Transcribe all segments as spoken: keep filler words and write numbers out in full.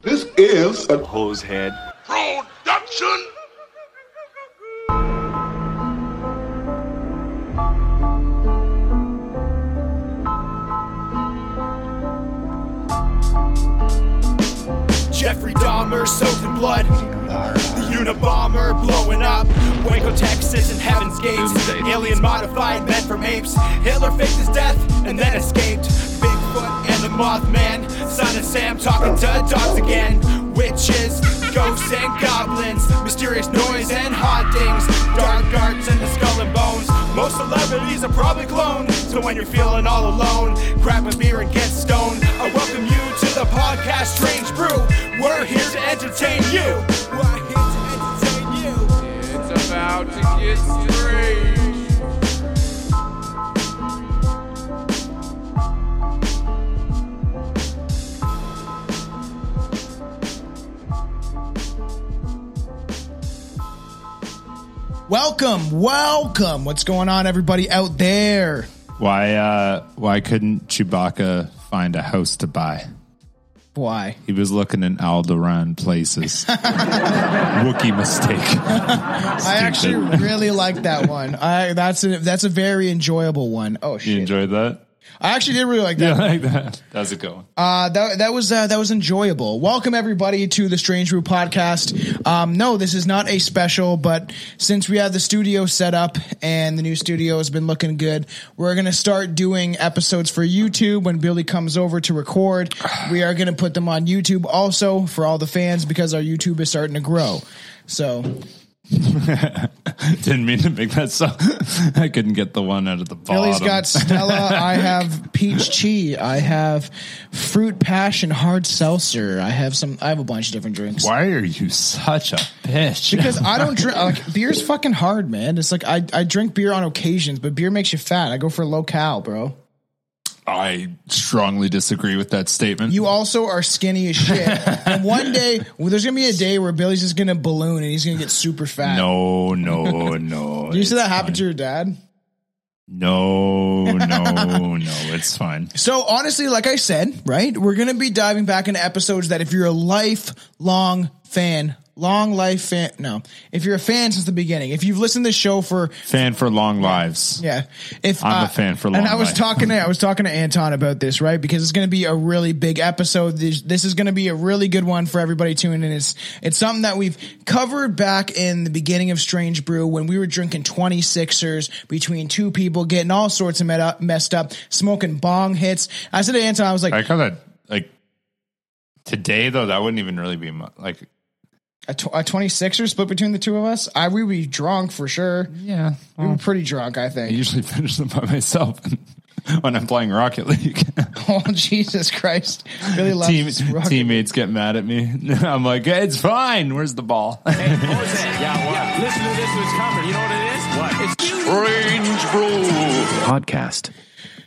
This is a Hose Head Production. Jeffrey Dahmer soaked in blood, the Unabomber blowing up, Waco, Texas and Heaven's Gates, alien modified men from apes, Hitler faked his death and then escaped, Bigfoot and the Mothman, Son of Sam talking to dogs again, witches, ghosts and goblins, mysterious noise and hauntings, dark arts and the skull and bones, most celebrities are probably cloned, so when you're feeling all alone, grab a beer and get stoned, I welcome you to the podcast Strange Brew, we're here to entertain you, we're here to entertain you, it's about to get strange. Welcome, welcome, what's going on everybody out there? Why, uh, why couldn't Chewbacca find a house to buy? Why? He was looking in Alderaan places. Wookiee mistake. I actually really like that one. I that's a that's a very enjoyable one. Oh shit. You enjoyed that? I actually did really like that. Yeah, like that. How's it going? Uh, that that was uh, that was enjoyable. Welcome everybody to the Strange Brew podcast. Um, no, this is not a special, but since we have the studio set up and the new studio has been looking good, we're gonna start doing episodes for YouTube. When Billy comes over to record, we are gonna put them on YouTube also for all the fans because our YouTube is starting to grow. So. Didn't mean to make that sound. I couldn't get the one out of the bottom. Billy's got Stella. I have peach tea. I have fruit passion hard seltzer. I have some. I have a bunch of different drinks. Why are you such a bitch? Because I don't drink. Like, beer's fucking hard, man. It's like I I drink beer on occasions, but beer makes you fat. I go for low cal, bro. I strongly disagree with that statement. You also are skinny as shit. And one day, well, there's going to be a day where Billy's just going to balloon and he's going to get super fat. No, no, no. Did you see that happen to your dad? No, no, no, it's fine. So honestly, like I said, right, we're going to be diving back into episodes that if you're a lifelong fan, long life fan, no, if you're a fan since the beginning, if you've listened to the show for fan for long lives, yeah, if I'm uh, a fan for long. And I was life. talking to I was talking to Anton about this, right? Because it's going to be a really big episode. This, this is going to be a really good one for everybody tuning in. It's it's something that we've covered back in the beginning of Strange Brew when we were drinking twenty-sixers between two people, getting all sorts of met up, messed up, smoking bong hits. I said to Anton, I was like, I call that like today though. That wouldn't even really be like. A, tw- a twenty-sixer split between the two of us. I we be drunk for sure. Yeah, well, we were pretty drunk. I think I usually finish them by myself when I'm playing Rocket League. Oh Jesus Christ! Really love Team, teammates League. Get mad at me. I'm like, hey, it's fine. Where's the ball? Hey, what was that? Yeah, what? Yeah, listen to this. What's coming? You know what it is? What? It's Strange Brew podcast.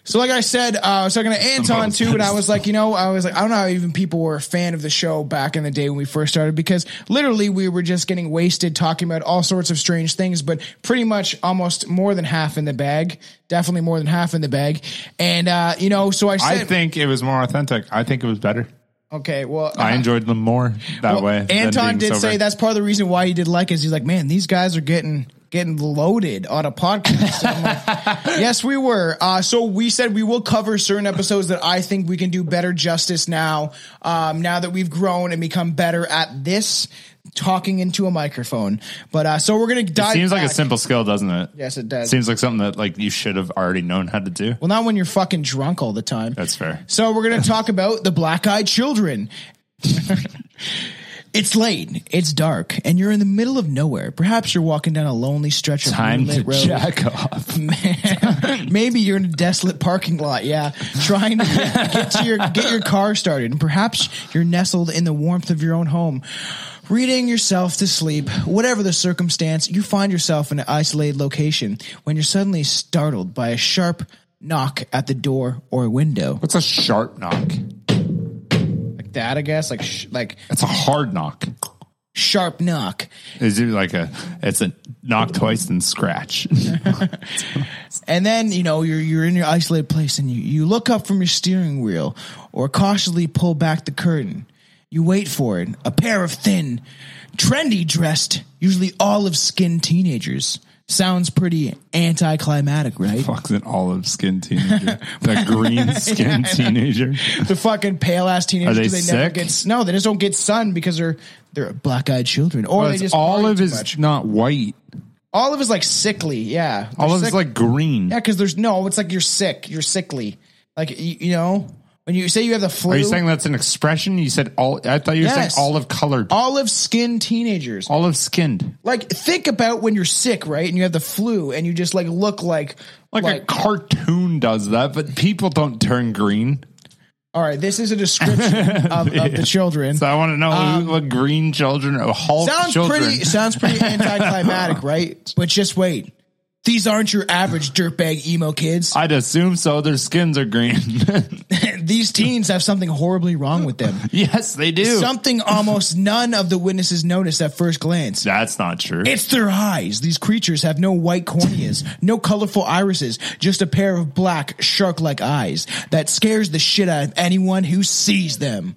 So like I said, uh, I was talking to Anton too, and I was like, you know, I was like, I don't know how even people were a fan of the show back in the day when we first started, because literally we were just getting wasted talking about all sorts of strange things, but pretty much almost more than half in the bag, definitely more than half in the bag. And, uh, you know, so I said, I think it was more authentic. I think it was better. Okay, well... Uh, I enjoyed them more that well, way. Anton did sober. Say that's part of the reason why he did like is he's like, man, these guys are getting... Getting loaded on a podcast. Like, yes, we were. Uh, so we said we will cover certain episodes that I think we can do better justice now. Um, now that we've grown and become better at this, talking into a microphone. But uh, so we're gonna dive. It seems back. Like a simple skill, doesn't it? Yes, it does. Seems like something that like you should have already known how to do. Well, not when you're fucking drunk all the time. That's fair. So we're gonna talk about the black-eyed children. It's late, it's dark, and you're in the middle of nowhere. Perhaps you're walking down a lonely stretch of Time moonlit road. Time to jack off. Man, maybe you're in a desolate parking lot, yeah, trying to get, get, to your, get your car started. And perhaps you're nestled in the warmth of your own home, reading yourself to sleep. Whatever the circumstance, you find yourself in an isolated location when you're suddenly startled by a sharp knock at the door or window. What's a sharp knock? That I guess like sh- like it's a hard knock, sharp knock. Is it like a it's a knock twice and scratch? And then you know you're you're in your isolated place and you, you look up from your steering wheel or cautiously pull back the curtain You wait for it. A pair of thin, trendy dressed, usually olive-skinned teenagers. Sounds pretty anticlimactic, right? Fuck's an olive-skinned teenager. The green-skinned teenager. The fucking pale-ass teenagers. Are they, they sick? Never get, no, they just don't get sun because they're they're black-eyed children. Or well, they just olive is much. Not white. Olive is like sickly, yeah. They're olive sick. Is like green. Yeah, because there's no, it's like you're sick. You're sickly. Like, you, you know, when you say you have the flu. Are you saying that's an expression? You said, all, I thought you were yes. saying olive colored. Olive skinned teenagers. Olive skinned. Like, think about when you're sick, right? And you have the flu and you just like look like. Like, like a cartoon does that, but people don't turn green. All right, this is a description of, of yeah. the children. So I want to know um, what green children or Hulk sounds children. Pretty, sounds pretty anticlimactic, right? But just wait. These aren't your average dirtbag emo kids. I'd assume so. Their skins are green. These teens have something horribly wrong with them. Yes, they do. Something almost none of the witnesses noticed at first glance. That's not true. It's their eyes. These creatures have no white corneas, no colorful irises, just a pair of black, shark-like eyes that scares the shit out of anyone who sees them.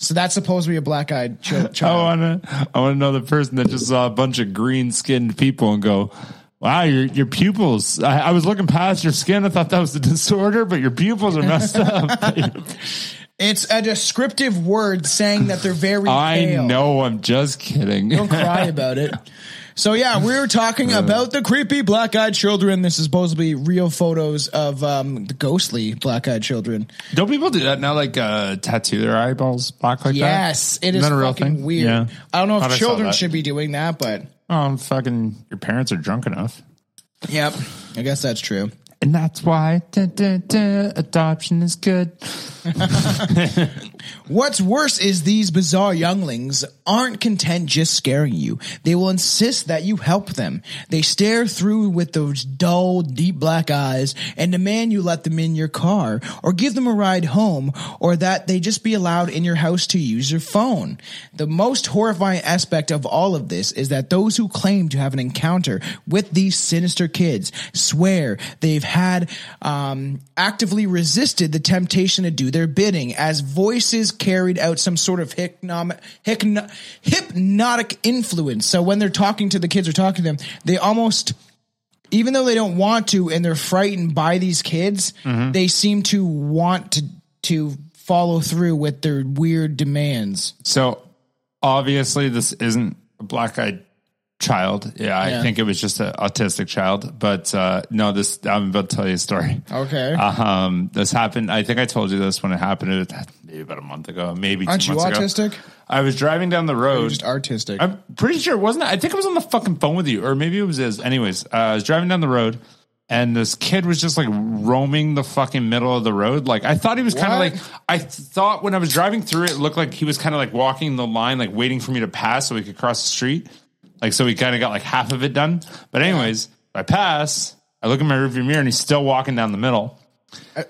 So that's supposed to be a black-eyed ch- child. I want to I wanna know the person that just saw a bunch of green-skinned people and go, wow, your your pupils. I, I was looking past your skin. I thought that was a disorder, but your pupils are messed up. It's a descriptive word saying that they're very I pale. Know. I'm just kidding. Don't cry about it. So, yeah, we were talking about the creepy black-eyed children. This is supposed to be real photos of um, the ghostly black-eyed children. Don't people do that now, like uh, tattoo their eyeballs black like yes, that? Yes, it is, is fucking weird. Yeah. I don't know if children should be doing that, but... Oh, fucking, your parents are drunk enough. Yep. I guess that's true. And that's why da, da, da, adoption is good. What's worse is these bizarre younglings aren't content just scaring you. They will insist that you help them. They stare through with those dull, deep black eyes and demand you let them in your car or give them a ride home or that they just be allowed in your house to use your phone. The most horrifying aspect of all of this is that those who claim to have an encounter with these sinister kids swear they've had um, actively resisted the temptation to do their bidding as voices carried out some sort of hypnom- hypno- hypnotic influence. So when they're talking to the kids or talking to them, they almost, even though they don't want to and they're frightened by these kids, mm-hmm. they seem to want to, to follow through with their weird demands. So obviously this isn't a black-eyed child. Yeah, I yeah. think it was just an autistic child. But uh, no, this I'm about to tell you a story. Okay. Um, this happened. I think I told you this when it happened. It was maybe about a month ago. Maybe aren't two you months autistic? Ago. I was driving down the road. Or just artistic. I'm pretty sure it wasn't. I think I was on the fucking phone with you, or maybe it was his. Anyways, uh, I was driving down the road, and this kid was just like roaming the fucking middle of the road. Like I thought he was kind of like. I thought when I was driving through it, it looked like he was kind of like walking the line, like waiting for me to pass so he could cross the street. Like, so we kind of got like half of it done. But anyways, I pass, I look in my rearview mirror and he's still walking down the middle.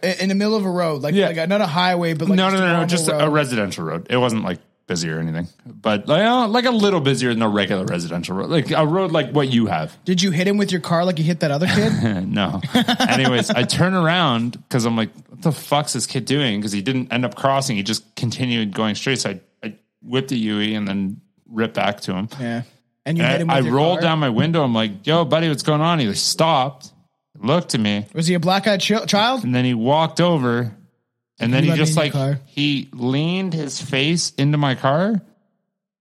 In the middle of a road. Like, yeah. like not a highway, but like no, no, no, no, just road. A residential road. It wasn't like busy or anything, but like, oh, like a little busier than a regular residential road. Like a road like what you have. Did you hit him with your car like you hit that other kid? No. Anyways, I turn around because I'm like, what the fuck's this kid doing? Because he didn't end up crossing. He just continued going straight. So I, I whipped a U E and then ripped back to him. Yeah. And you and hit him with I rolled car? Down my window. I'm like, yo, buddy, what's going on? He like, stopped, looked at me. Was he a black-eyed ch- child? And then he walked over, and then he, he just, like, he leaned his face into my car.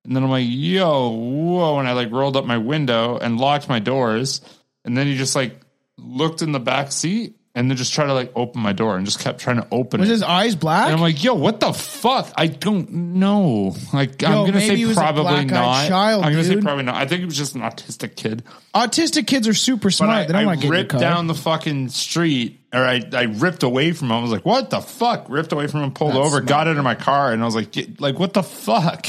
And then I'm like, yo, whoa. And I, like, rolled up my window and locked my doors. And then he just, like, looked in the back seat. And then just try to like open my door and just kept trying to open was it. Was his eyes black? And I'm like, yo, what the fuck? I don't know. Like, yo, I'm gonna say probably not. Child, I'm gonna dude. say probably not. I think it was just an autistic kid. Autistic kids are super smart. But I, they don't I get ripped down the fucking street, or I, I ripped away from him. I was like, what the fuck? Ripped away from him, pulled That's over, smart. Got out of my car, and I was like, like what the fuck?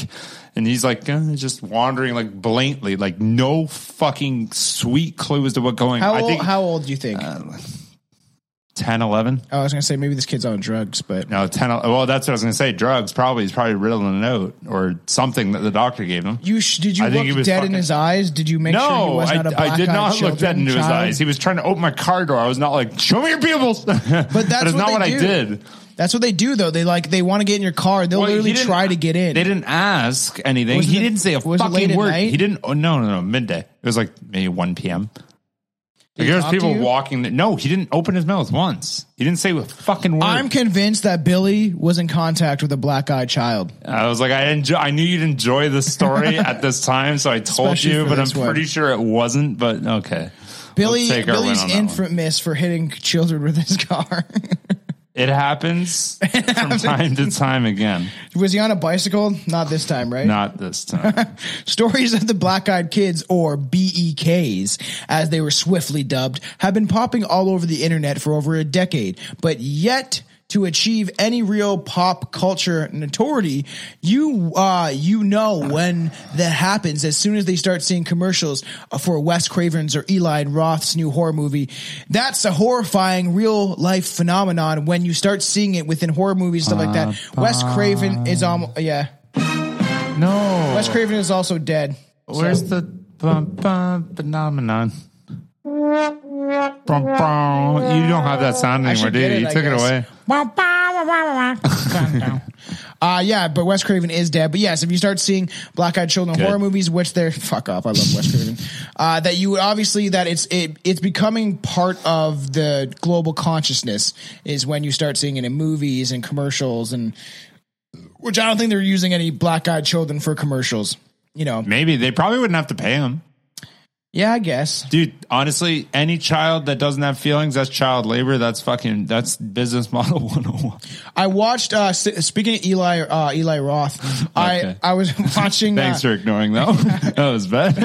And he's like, uh, just wandering like blatantly, like no fucking sweet clue as to what going. How I old? Think, how old do you think? Uh, ten, eleven Oh, I was going to say maybe this kid's on drugs, but... No, ten... Well, that's what I was going to say. Drugs, probably. He's probably riddling a note or something that the doctor gave him. You sh- Did you I look dead fucking... in his eyes? Did you make no, sure he was I, not a black-eyed I did not look dead into child? His eyes. He was trying to open my car door. I was not like, show me your pupils. But that's that is what not what do. I did. That's what they do, though. They like they want to get in your car. They'll well, literally try to get in. They didn't ask anything. He it, didn't say a fucking word. He didn't. Oh, no, no, no. Midday. It was like maybe one p.m. Like there's people walking. That, no, he didn't open his mouth once. He didn't say a fucking word. I'm convinced that Billy was in contact with a black-eyed child. I was like, I enjoy, I knew you'd enjoy this story at this time, so I told Especially you, but I'm way. pretty sure it wasn't. But okay, Billy, Billy's infamous for hitting children with his car. It happens it from happens. time to time again. Was he on a bicycle? Not this time, right? Not this time. Stories of the black-eyed kids, or B E Ks, as they were swiftly dubbed, have been popping all over the internet for over a decade, but yet to achieve any real pop culture notoriety, you uh, you know when that happens as soon as they start seeing commercials for Wes Craven's or Eli Roth's new horror movie. That's a horrifying real-life phenomenon when you start seeing it within horror movies, stuff like that. Wes Craven is almost... Yeah. No. Wes Craven is also dead. Where's so. the bum, bum phenomenon? You don't have that sound anymore, do you? It, you I took guess. it away. uh, yeah, but Wes Craven is dead. But yes, if you start seeing black-eyed children Good. horror movies, which they're fuck off, I love Wes Craven. Uh, that you would obviously that it's it it's becoming part of the global consciousness is when you start seeing it in movies and commercials, and which I don't think they're using any black-eyed children for commercials. You know, maybe they probably wouldn't have to pay them. Yeah, I guess. Dude, honestly, any child that doesn't have feelings, that's child labor. That's fucking, that's business model one oh one. I watched, uh, speaking of Eli uh, Eli Roth, okay. I, I was watching. Thanks uh, for ignoring that one. That was bad.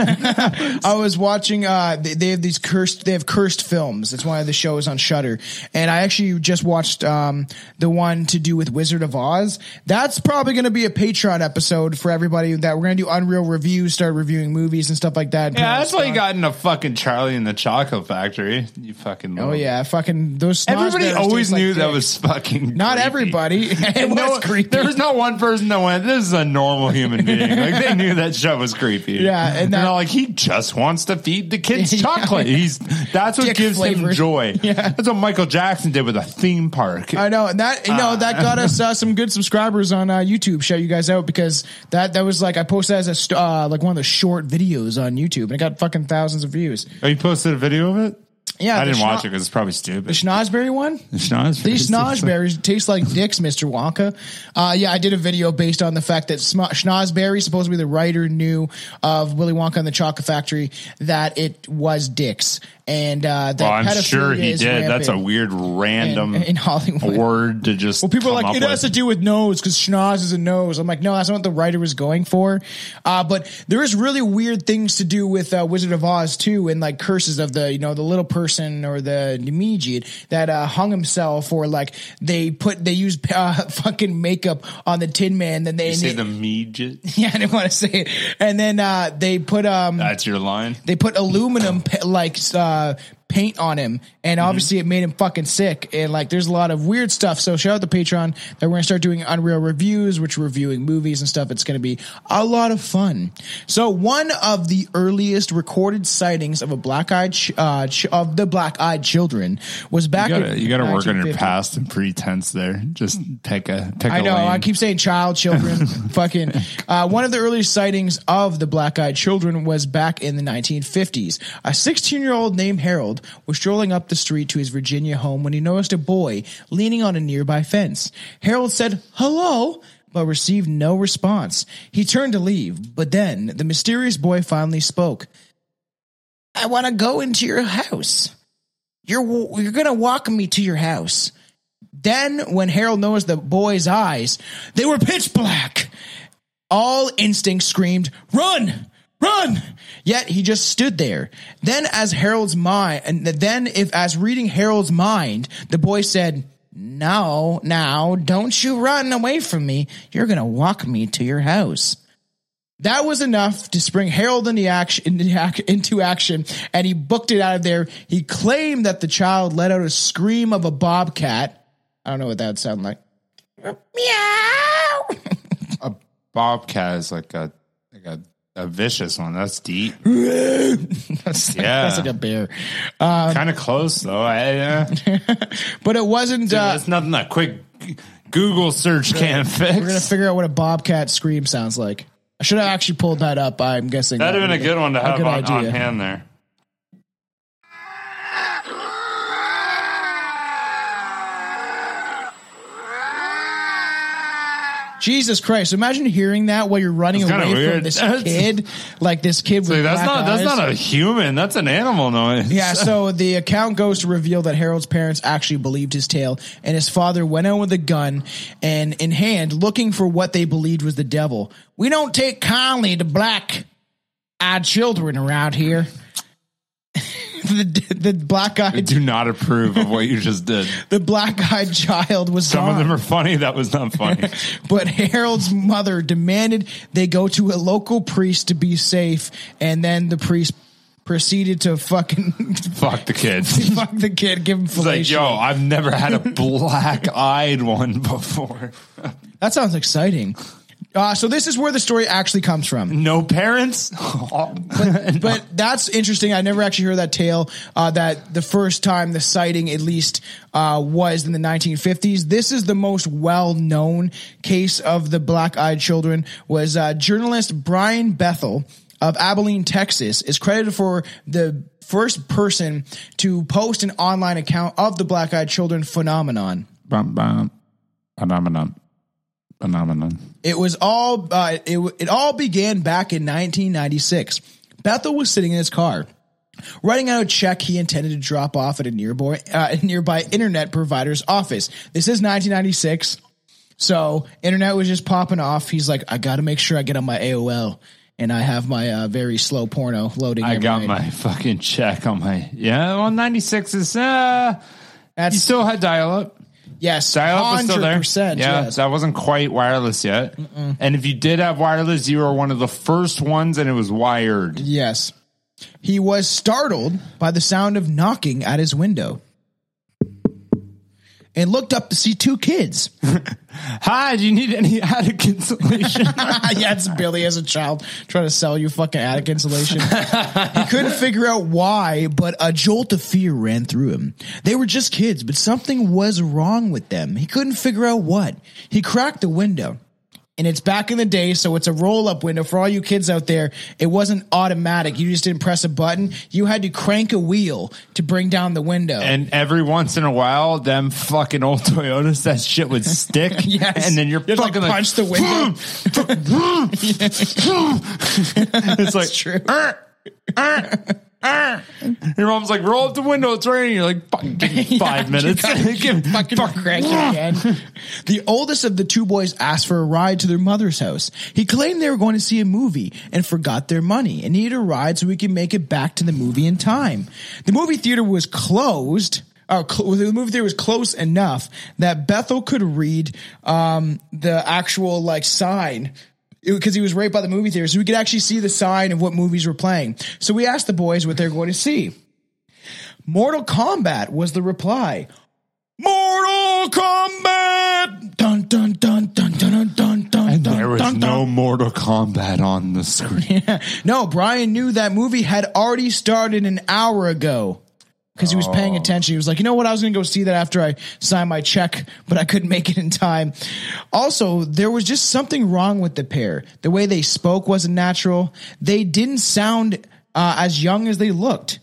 I was watching, uh, they, they have these cursed, they have cursed films. It's one of the shows on Shudder. And I actually just watched um, the one to do with Wizard of Oz. That's probably going to be a Patreon episode for everybody that we're going to do unreal reviews, start reviewing movies and stuff like that. Yeah, that's like. Got in a fucking Charlie and the Chocolate Factory. You fucking oh yeah, fucking those. Everybody always knew like that was fucking. Not creepy. everybody. It no, was creepy. There was not one person that went, "This is a normal human being." Like they knew that shit was creepy. Yeah, and they're like, he just wants to feed the kids chocolate. Yeah. He's that's what Dick gives flavored. him joy. Yeah, that's what Michael Jackson did with a theme park. I know, and that you know uh, that got us uh, some good subscribers on uh, YouTube. Shout you guys out because that that was like I posted as a st- uh, like one of the short videos on YouTube, and it got fucking. Thousands of views. Oh, you posted a video of it? Yeah, I didn't schna- watch it because it's probably stupid. The schnozberry one? The schnozberry. These schnozberries taste like dicks, Mister Wonka. Uh, yeah, I did a video based on the fact that sm- schnozberry, supposedly the writer knew of Willy Wonka and the Chocolate Factory, that it was dicks. And uh, that well, I'm sure he did. That's a weird random in, in Hollywood. word to just. Well, people are like, it with. has to do with nose because schnoz is a nose. I'm like, no, that's not what the writer was going for. Uh, but there is really weird things to do with uh, Wizard of Oz too, and like curses of the you know the little person or the Nimijit that uh, hung himself, or like they put they used uh, fucking makeup on the Tin Man. Then they you say the Mijit. Yeah, I didn't want to say it. And then uh, they put um. That's your line. They put aluminum like. Uh, Uh, paint on him, and obviously mm-hmm. it made him fucking sick, and like there's a lot of weird stuff. So shout out to Patreon that we're gonna start doing unreal reviews, which we're reviewing movies and stuff. It's gonna be a lot of fun. So one of the earliest recorded sightings of a black-eyed ch- uh, ch- of the black-eyed children was back. You gotta, in you gotta work on your past and pretense there. Just pick a pick. I know. A lane. I keep saying child, children, fucking. Uh, one of the earliest sightings of the black-eyed children was back in the nineteen fifties. A sixteen-year-old named Harold was strolling up the street to his Virginia home when he noticed a boy leaning on a nearby fence. Harold said, "Hello," but received no response. He turned to leave, but then the mysterious boy finally spoke. "I want to go into your house. You're you're going to walk me to your house." Then, when Harold noticed the boy's eyes, they were pitch black. All instinct screamed, "Run! Run!" Yet he just stood there. Then, as Harold's mind, and then if as reading Harold's mind, the boy said, "No, now, don't you run away from me. You're gonna walk me to your house." That was enough to spring Harold in the action, into action, and he booked it out of there. He claimed that the child let out a scream of a bobcat. I don't know what that would sound like. Meow. A bobcat is like a like a. A vicious one. That's deep. that's, yeah. like, that's like a bear. Um, kind of close, though. I, uh, but it wasn't... Dude, uh, that's nothing that quick Google search can't fix. We're gonna figure out what a bobcat scream sounds like. I should have actually pulled that up. I'm guessing that'd have been a good one to have on, on hand there. Jesus Christ! Imagine hearing that while you're running that's away from this that's, kid, like this kid. With see, that's black not eyes. That's not a human. That's an animal noise. Yeah. So the account goes to reveal that Harold's parents actually believed his tale, and his father went out with a gun and in hand, looking for what they believed was the devil. We don't take kindly to black-eyed children around here. The, the black-eyed... I do not approve of what you just did. The black-eyed child was Some gone. Of them are funny. That was not funny. But Harold's mother demanded they go to a local priest to be safe, and then the priest proceeded to fucking... Fuck the kid. Fuck the kid. Give him fellatio. It's like, yo, I've never had a black-eyed one before. That sounds exciting. Uh, so this is where the story actually comes from. No parents? but, but that's interesting. I never actually heard that tale, uh, that the first time the sighting at least uh, was in the nineteen fifties. This is the most well-known case of the black-eyed children. Was uh, journalist Brian Bethel of Abilene, Texas, is credited for the first person to post an online account of the black-eyed children phenomenon. Phenomenon. Phenomenon. It was all uh, it it all began back in nineteen ninety-six. Bethel was sitting in his car, writing out a check he intended to drop off at a nearby uh, nearby internet provider's office. This is nineteen ninety-six, so internet was just popping off. He's like, I got to make sure I get on my A O L and I have my uh, very slow porno loading. I got night. My fucking check on my yeah. Well, ninety-six is uh, that's you still had dial up. Yes, dial-up was still there. Yeah, yes. That wasn't quite wireless yet. Mm-mm. And if you did have wireless, you were one of the first ones, and it was wired. Yes. He was startled by the sound of knocking at his window and looked up to see two kids. Hi, do you need any attic insulation? Yeah, it's Billy as a child trying to sell you fucking attic insulation. He couldn't figure out why, but a jolt of fear ran through him. They were just kids, but something was wrong with them. He couldn't figure out what. He cracked the window. And it's back in the day, so it's a roll-up window. For all you kids out there, it wasn't automatic. You just didn't press a button. You had to crank a wheel to bring down the window. And every once in a while, them fucking old Toyotas, that shit would stick. Yes. And then you're You'd fucking like... punch like, the window. It's like... true. Arr, arr. Arr. Your mom's like, roll up the window, it's raining. You're like, fucking give me five yeah, minutes. Give fucking fuck. Crack again. The oldest of the two boys asked for a ride to their mother's house. He claimed they were going to see a movie and forgot their money and needed a ride so we could make it back to the movie in time. The movie theater was closed. Uh, cl- the movie theater was close enough that Bethel could read um, the actual like sign. Because he was right by the movie theater, so we could actually see the sign of what movies were playing. So we asked the boys what they're going to see. Mortal Kombat was the reply. Mortal Kombat! Dun, dun, dun, dun, dun, dun, dun, and dun, there was dun, no dun. Mortal Kombat on the screen. Yeah. No, Brian knew that movie had already started an hour ago. Because he was paying attention. He was like, you know what? I was going to go see that after I signed my check, but I couldn't make it in time. Also, there was just something wrong with the pair. The way they spoke wasn't natural. They didn't sound uh, as young as they looked.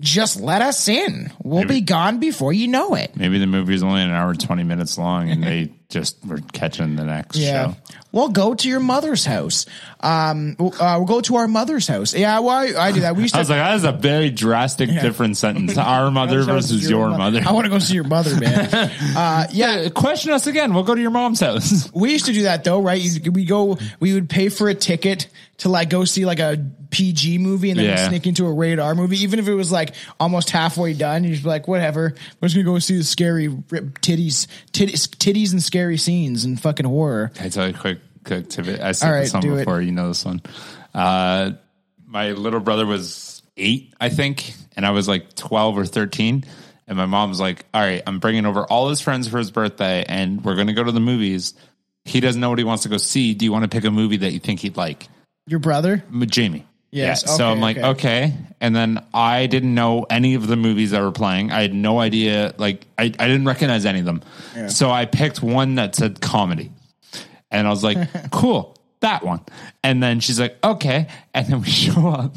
Just let us in. We'll maybe, be gone before you know it. Maybe the movie is only an hour and twenty minutes long, and they just were catching the next yeah. show. We'll go to your mother's house. Um, we'll, uh, we'll go to our mother's house. Yeah, well, I, I do that. We used to. I was like, that is a very drastic yeah. different sentence. Our mother versus your, your mother. mother. I want to go see your mother, man. uh, yeah, question us again. We'll go to your mom's house. We used to do that though, right? We go. We would pay for a ticket to like go see like a P G movie and then yeah. sneak into a rated R movie, even if it was like almost halfway done. You'd be like, whatever. We're just gonna go see the scary titties, titties, titties, and scary scenes and fucking horror. I tell you, quick. Cook to I said right, this one before. It. You know this one. Uh, my little brother was eight, I think, and I was like twelve or thirteen. And my mom's like, "All right, I'm bringing over all his friends for his birthday, and we're going to go to the movies. He doesn't know what he wants to go see. Do you want to pick a movie that you think he'd like?" Your brother, Jamie. Yes. Yeah. Okay, so I'm like, okay. okay. And then I didn't know any of the movies that were playing. I had no idea. Like, I, I didn't recognize any of them. Yeah. So I picked one that said comedy. And I was like, cool, that one. And then she's like, okay. And then we show up.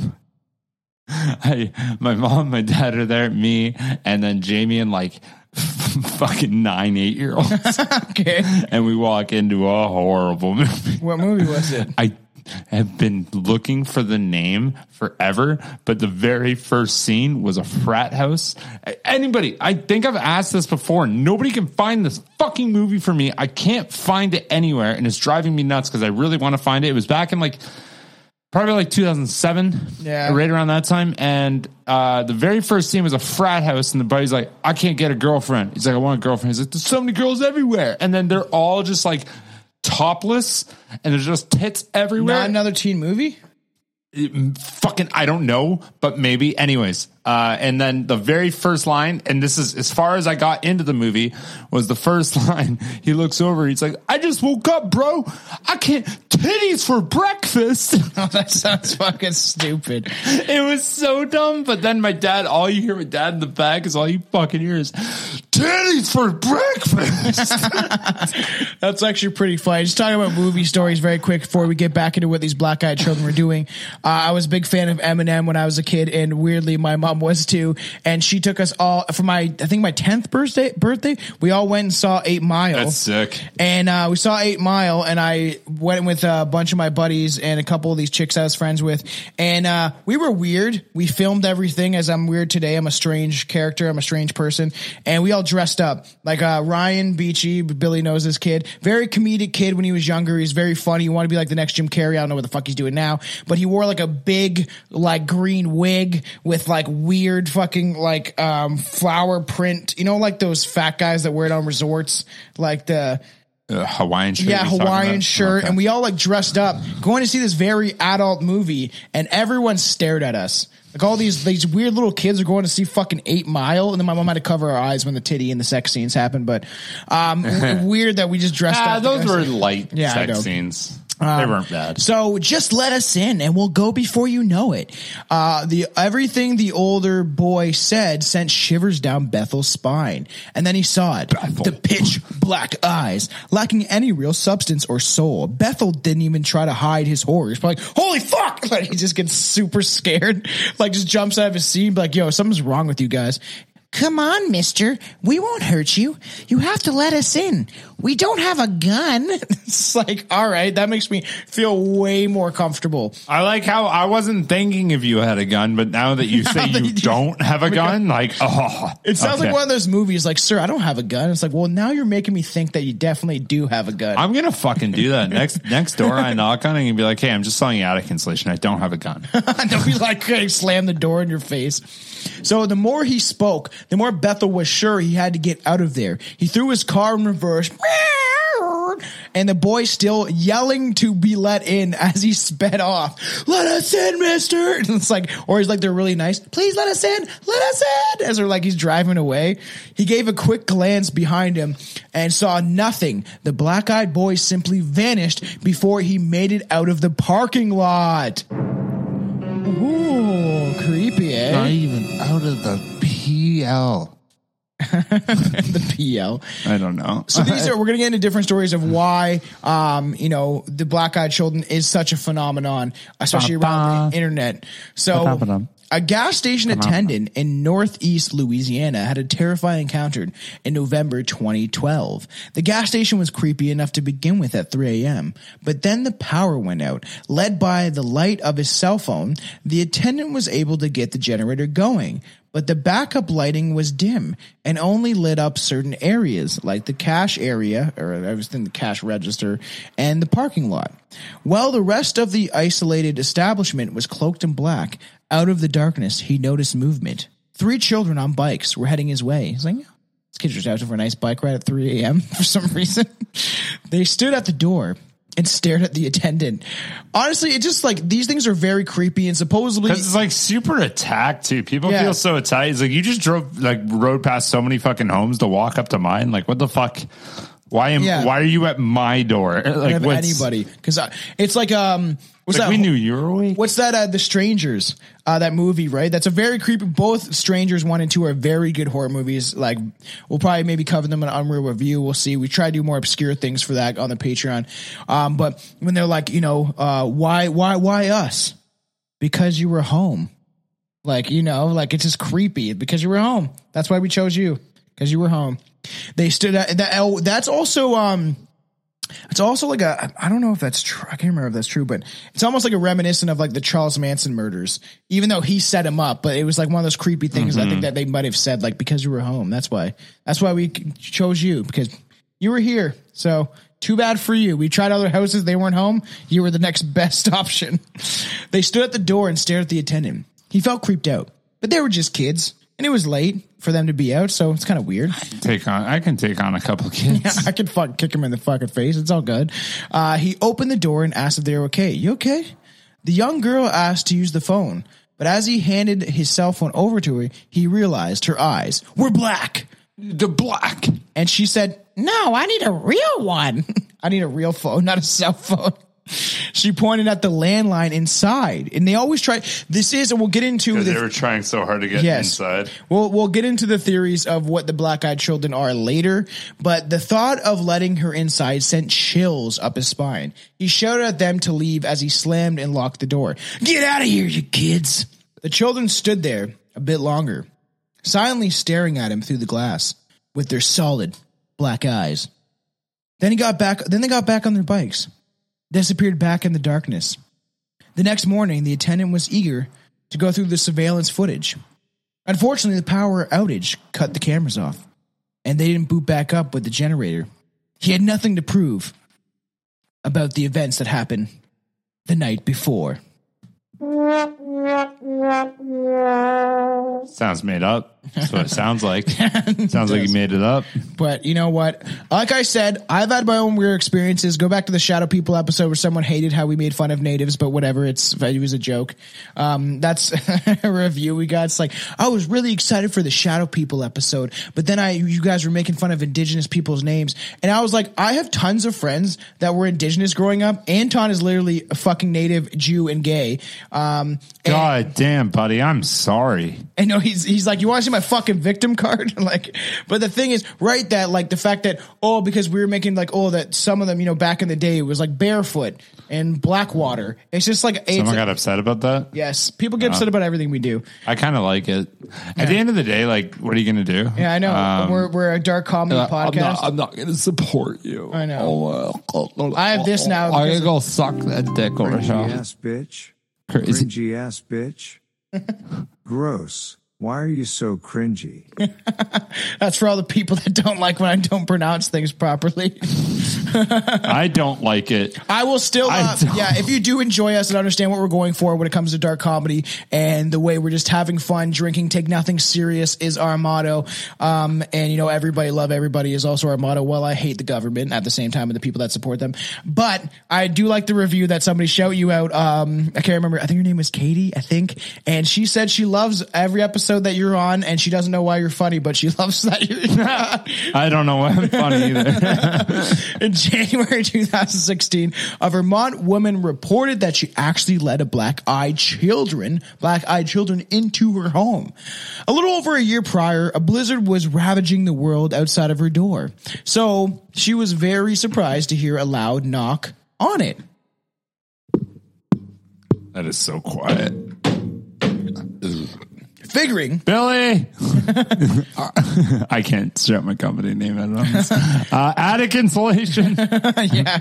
I, my mom, my dad are there, me, and then Jamie and like fucking nine, eight year olds. Okay. And we walk into a horrible movie. What movie was it? I have been looking for the name forever, but the very first scene was a frat house. Anybody, I think I've asked this before. Nobody can find this fucking movie for me. I can't find it anywhere, and it's driving me nuts because I really want to find it. It was back in like probably like two thousand seven, yeah, right around that time. And uh, the very first scene was a frat house, and the buddy's like, I can't get a girlfriend. He's like, I want a girlfriend. He's like, there's so many girls everywhere. And then they're all just like topless, and there's just tits everywhere. Not another teen movie? It, fucking, I don't know, but maybe. Anyways, uh, and then the very first line, and this is as far as I got into the movie, was the first line. He looks over, he's like, I just woke up, bro. I can't, titties for breakfast. Oh, that sounds fucking stupid. It was so dumb, but then my dad, all you hear with dad in the back is all you fucking hear is, titties for breakfast. That's actually pretty funny. Just talking about movie stories very quick before we get back into what these black-eyed children were doing. Uh, I was a big fan of Eminem when I was a kid, and weirdly, my mom was too. And she took us all for my, I think my tenth birthday. Birthday, we all went and saw eight mile. That's sick. And uh, we saw eight mile, and I went with a bunch of my buddies and a couple of these chicks I was friends with. And uh, we were weird. We filmed everything as I'm weird today. I'm a strange character. I'm a strange person. And we all dressed up like uh, Ryan Beachy, Billy knows this kid. Very comedic kid when he was younger. He's very funny. He wanted to be like the next Jim Carrey. I don't know what the fuck he's doing now, but he He wore like a big like green wig with like weird fucking like um flower print, you know, like those fat guys that wear it on resorts, like the Uh, Hawaiian shirt. Yeah, Hawaiian shirt. Okay. And we all like dressed up going to see this very adult movie, and everyone stared at us. Like all these these weird little kids are going to see fucking eight mile, and then my mom had to cover our eyes when the titty and the sex scenes happened. But um, weird that we just dressed ah, up. Those were light yeah, sex scenes. Um, they weren't bad. So just let us in, and we'll go before you know it. Uh, the everything the older boy said sent shivers down Bethel's spine, and then he saw it. Bethel. The pitch black eyes, lacking any real substance or soul. Bethel didn't even try to hide his horror. He's probably like, holy fuck! Like, he just gets super scared. Like, Like just jumps out of his seat, like, yo, something's wrong with you guys. Come on, mister. We won't hurt you. You have to let us in. We don't have a gun. It's like, all right, that makes me feel way more comfortable. I like how I wasn't thinking if you had a gun, but now that you say you don't have a gun, like, oh. It sounds okay. Like one of those movies, like, sir, I don't have a gun. It's like, well, now you're making me think that you definitely do have a gun. I'm going to fucking do that. Next next door I knock on, and be like, hey, I'm just selling you out of cancellation. I don't have a gun. Don't be like, hey, slam the door in your face. So the more he spoke, the more Bethel was sure he had to get out of there. He threw his car in reverse. And the boy still yelling to be let in as he sped off. Let us in, mister. And it's like, or he's like, they're really nice. Please let us in. Let us in. As they're like, he's driving away. He gave a quick glance behind him and saw nothing. The black-eyed boy simply vanished before he made it out of the parking lot. Ooh, creepy, eh? Not even out of the P L. The P L. I don't know. So these are, we're going to get into different stories of why, um, you know, the black-eyed children is such a phenomenon, especially around the internet. So a gas station attendant in northeast Louisiana had a terrifying encounter in November twenty twelve. The gas station was creepy enough to begin with at three a.m., but then the power went out. Led by the light of his cell phone, the attendant was able to get the generator going, but the backup lighting was dim and only lit up certain areas like the cash area, or everything, the cash register, and the parking lot. While the rest of the isolated establishment was cloaked in black, out of the darkness, he noticed movement. Three children on bikes were heading his way. He's like, yeah, this kid's just out for a nice bike ride at three a.m. for some reason. They stood at the door and stared at the attendant. Honestly, it just like, these things are very creepy, and supposedly it's like super attacked too. People yeah. feel so attacked. It's like, you just drove like rode past so many fucking homes to walk up to mine. Like, what the fuck? Why am yeah. why are you at my door? Like anybody, because it's like um, what's like that? We knew you were awake. What's that? Uh, the Strangers, uh, that movie, right? That's a very creepy. Both Strangers one and two are very good horror movies. Like we'll probably maybe cover them in an unreal review. We'll see. We try to do more obscure things for that on the Patreon. Um, but when they're like, you know, uh, why why why us? Because you were home. Like, you know, like it's just creepy because you were home. That's why we chose you, because you were home. They stood at that. Oh, that's also, um, it's also like a, I don't know if that's true. I can't remember if that's true, but it's almost like a reminiscent of like the Charles Manson murders, even though he set him up, but it was like one of those creepy things. Mm-hmm. I think that they might've said like, because you were home. That's why, that's why we chose you, because you were here. So too bad for you. We tried other houses. They weren't home. You were the next best option. They stood at the door and stared at the attendant. He felt creeped out, but they were just kids, and it was late for them to be out, so it's kind of weird. I can take on, I can take on a couple of kids. Yeah, I can fuck kick him in the fucking face. It's all good. Uh, he opened the door and asked if they were okay. You okay? The young girl asked to use the phone, but as he handed his cell phone over to her, he realized her eyes were black. The black. And she said, no, I need a real one. I need a real phone, not a cell phone. She pointed at the landline inside, and they always try. This is, and we'll get into. The, they were trying so hard to get yes, inside. We'll we'll get into the theories of what the black-eyed children are later. But the thought of letting her inside sent chills up his spine. He shouted at them to leave as he slammed and locked the door. Get out of here, you kids! The children stood there a bit longer, silently staring at him through the glass with their solid black eyes. Then he got back. Then they got back on their bikes. Disappeared back in the darkness. The next morning, the attendant was eager to go through the surveillance footage. Unfortunately, the power outage cut the cameras off, and they didn't boot back up with the generator. He had nothing to prove about the events that happened the night before. Sounds made up. That's what it sounds like. It sounds like you made it up. But you know what? Like I said, I've had my own weird experiences. Go back to the Shadow People episode where someone hated how we made fun of natives, but whatever. It's it was a joke. Um, that's a review we got. It's like, I was really excited for the Shadow People episode, but then I you guys were making fun of indigenous people's names, and I was like, I have tons of friends that were indigenous growing up. Anton is literally a fucking native, Jew, and gay. Um, God and, damn, buddy, I'm sorry. I know he's he's like, you want to see my fucking victim card? Like, but the thing is, right, that like the fact that, oh, because we were making like, oh, that some of them, you know, back in the day, it was like Barefoot and Blackwater. It's just like it's, someone got upset about that. Yes, people get no. upset about everything we do. I kind of like it. At yeah. the end of the day, like, what are you gonna do? Yeah, I know. Um, we're we're a dark comedy uh, podcast. I'm not, I'm not gonna support you. I know. Oh, uh, I have this now. I'm gonna go suck that dick over here. Yes, bitch. Cringy ass bitch. Gross. Why are you so cringy? That's for all the people that don't like when I don't pronounce things properly. I don't like it. I will still, uh, I yeah, if you do enjoy us and understand what we're going for when it comes to dark comedy and the way we're just having fun, drinking, take nothing serious is our motto. Um, and, you know, everybody love everybody is also our motto. Well, I hate the government at the same time and the people that support them. But I do like the review that somebody shout you out. Um, I can't remember. I think her name was Katie, I think. And she said she loves every episode that you're on, and she doesn't know why you're funny, but she loves that you're not. I don't know why I'm funny either. In January two thousand sixteen, a Vermont woman reported that she actually led a black-eyed children, black-eyed children into her home. A little over a year prior, a blizzard was ravaging the world outside of her door. So she was very surprised to hear a loud knock on it. That is so quiet. Figuring Billy, I can't shout my company name out on this. Uh, out of consolation, yeah.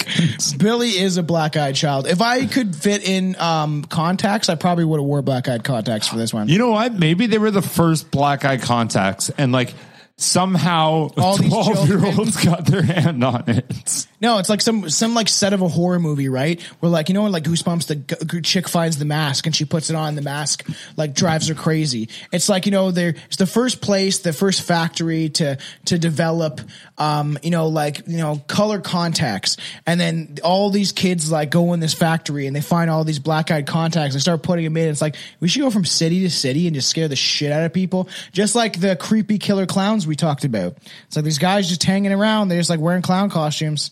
Billy is a black-eyed child. If I could fit in um, contacts, I probably would have wore black-eyed contacts for this one. You know what? Maybe they were the first black-eyed contacts, and like somehow all twelve-year-olds got their hand on it. No, it's like some some like set of a horror movie, right? Where like, you know, when like Goosebumps, the g- chick finds the mask and she puts it on. The mask like drives her crazy. It's like, you know, they're it's the first place, the first factory to to develop, um, you know, like, you know, color contacts. And then all these kids like go in this factory and they find all these black-eyed contacts and start putting them in. It's like, we should go from city to city and just scare the shit out of people, just like the creepy killer clowns clowns we talked about. It's like these guys just hanging around. They're just like wearing clown costumes.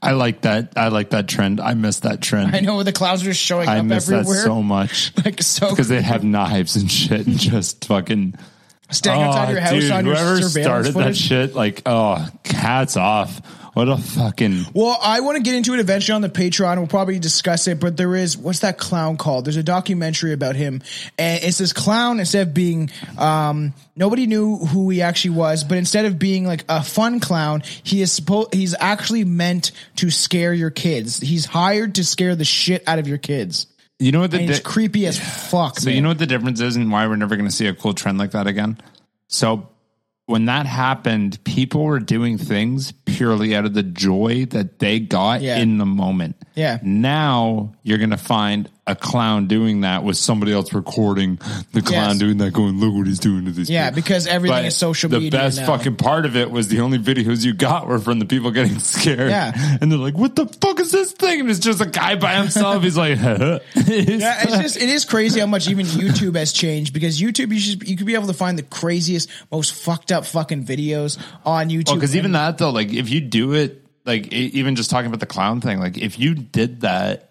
I like that. I like that trend. I miss that trend. I know, where the clowns are just showing I up everywhere. I miss that so much. Like so, because they have knives and shit and just fucking standing oh, outside your house dude, on your surveillance footage. Whoever started that shit, like, oh, hats off. What a fucking... Well, I want to get into it eventually on the Patreon. We'll probably discuss it, but there is... What's that clown called? There's a documentary about him, and it's this clown, instead of being... Um, nobody knew who he actually was, but instead of being like a fun clown, he is supposed... He's actually meant to scare your kids. He's hired to scare the shit out of your kids. You know what the... Di- it's creepy as fuck, So man. You know what the difference is and why we're never going to see a cool trend like that again? So... When that happened, people were doing things purely out of the joy that they got yeah. in the moment. Yeah. Now you're going to find a clown doing that with somebody else recording the clown yes. doing that, going, look what he's doing to this. Yeah, people. Because everything but is social the media. The best now. Fucking part of it was the only videos you got were from the people getting scared. Yeah. And they're like, what the fuck is this thing? And it's just a guy by himself. He's like, huh? It's yeah, it's just, it is crazy how much even YouTube has changed, because YouTube, you should, you could be able to find the craziest, most fucked up fucking videos on YouTube. Because oh, even that though, like if you do it, like even just talking about the clown thing, like if you did that,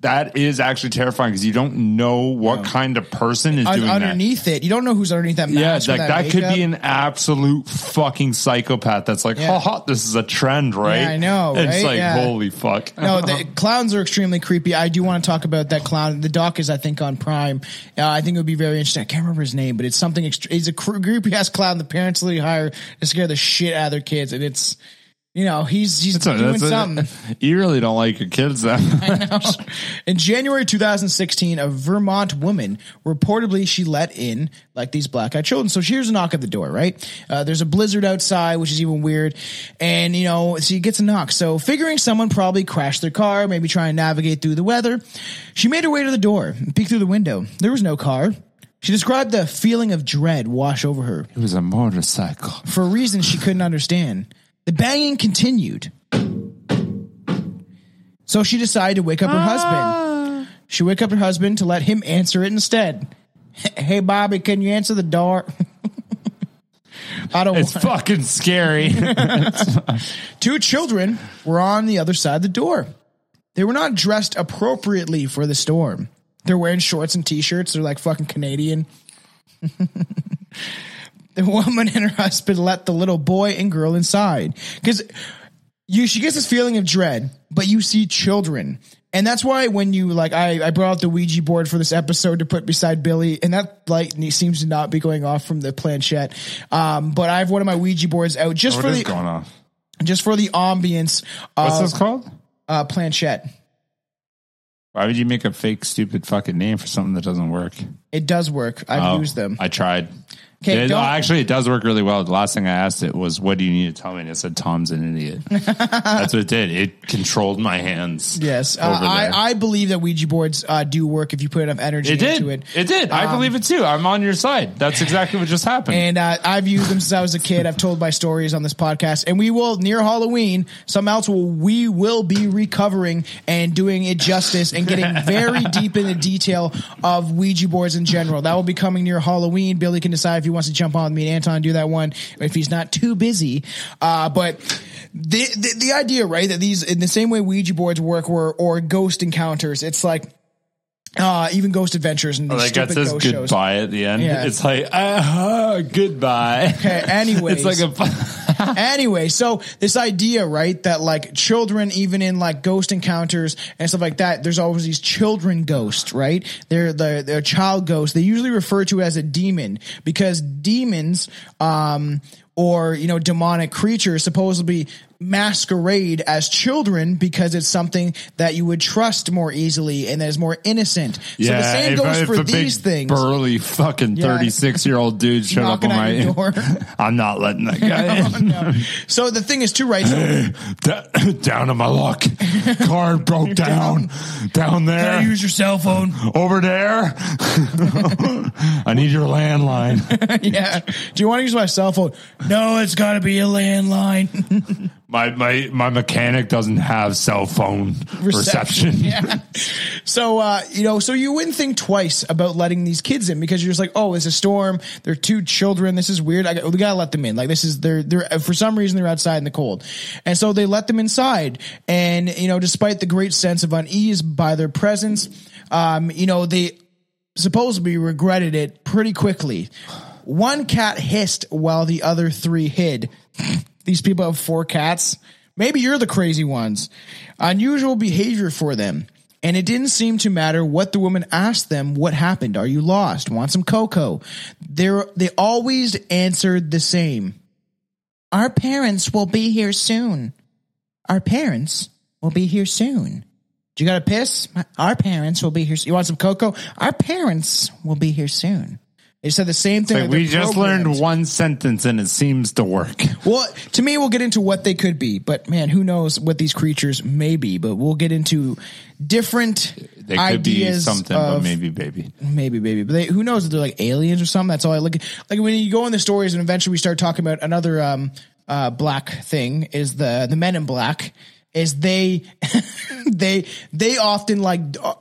that is actually terrifying, because you don't know what no. kind of person is Un- doing underneath that. It. You don't know who's underneath that mask. Yeah, like that, that could be an absolute fucking psychopath. That's like, yeah. ha, this is a trend, right? Yeah, I know. It's right? like, yeah. holy fuck. No, the clowns are extremely creepy. I do want to talk about that clown. The doc is, I think, on Prime. Uh, I think it would be very interesting. I can't remember his name, but it's something. Ext- he's a cre- creepy ass clown. The parents literally hire to scare the shit out of their kids, and it's. You know, he's he's that's doing a, something. A, you really don't like your kids that much. I know. In January two thousand sixteen, a Vermont woman, reportedly she let in, like, these black-eyed children. So she hears a knock at the door, right? Uh, there's a blizzard outside, which is even weird. And, you know, she gets a knock. So figuring someone probably crashed their car, maybe trying to navigate through the weather, she made her way to the door and peeked through the window. There was no car. She described the feeling of dread wash over her. It was a motorcycle. For a reason she couldn't understand. The banging continued. So she decided to wake up her ah. husband. She woke up her husband to let him answer it instead. Hey, Bobby, can you answer the door? I don't It's wanna. fucking scary. Two children were on the other side of the door. They were not dressed appropriately for the storm. They're wearing shorts and t-shirts. They're like fucking Canadian. The woman and her husband let the little boy and girl inside. Because you, she gets this feeling of dread, but you see children. And that's why when you, like, I, I brought out the Ouija board for this episode to put beside Billy, and that light seems to not be going off from the planchette. Um, but I have one of my Ouija boards out just oh, for the going off. just for the ambience. What's this called? Uh, planchette. Why would you make a fake, stupid fucking name for something that doesn't work? It does work. I've oh, used them. I tried. Okay, it, actually, it does work really well. The last thing I asked it was, what do you need to tell me? And it said, Tom's an idiot. That's what it did. It controlled my hands. Yes. Uh, I, I believe that Ouija boards uh, do work if you put enough energy it into did. it. It did. Um, I believe it, too. I'm on your side. That's exactly what just happened. And uh, I've used them since I was a kid. I've told my stories on this podcast. And we will, near Halloween, something else will, we will be recovering and doing it justice and getting very deep in the detail of Ouija boards in general. That will be coming near Halloween. Billy can decide if he wants to jump on with me and Anton do that one, if he's not too busy. Uh, but the, the the idea, right, that these, in the same way Ouija boards work, or, or ghost encounters, it's like uh, even Ghost Adventures and these like stupid ghost goodbye shows. Goodbye at the end. Yeah. It's like, uh-huh, goodbye. Okay, anyways. It's like a... anyway, so this idea, right, that like children, even in like ghost encounters and stuff like that, there's always these children ghosts, right? They're the they're child ghosts. They usually refer to it as a demon, because demons um, or, you know, demonic creatures supposedly masquerade as children, because it's something that you would trust more easily and that is more innocent. Yeah, so the same if, goes if for a these big, things. Burly fucking thirty-six yeah. year old dude showed up on my door. I'm not letting that guy no, in. No. So the thing is too, right? So, down in my luck. Car broke down. down. Down there. Can I use your cell phone? Over there. I need your landline. yeah. Do you want to use my cell phone? No, it's got to be a landline. my my my mechanic doesn't have cell phone reception. reception. Yeah. So uh, you know, so you wouldn't think twice about letting these kids in because you're just like, oh, it's a storm. They're two children. This is weird. I got, we gotta let them in. Like this is they're they're for some reason they're outside in the cold, and so they let them inside. And you know, despite the great sense of unease by their presence, um, you know they supposedly regretted it pretty quickly. One cat hissed while the other three hid. These people have four cats. Maybe you're the crazy ones. Unusual behavior for them. And it didn't seem to matter what the woman asked them. What happened? Are you lost? Want some cocoa? They're, they always answered the same. Our parents will be here soon. Our parents will be here soon. Do you got to piss? Our parents will be here. You want some cocoa? Our parents will be here soon. They said the same thing. Like we just programs. learned one sentence and it seems to work. Well, to me, we'll get into what they could be, but man, who knows what these creatures may be, but we'll get into different they ideas. They could be something, of, but maybe baby. Maybe baby. But they, who knows if they're like aliens or something. That's all I look at. Like when you go in the stories and eventually we start talking about another um, uh, black thing is the, the Men in Black is they, they, they often like, uh,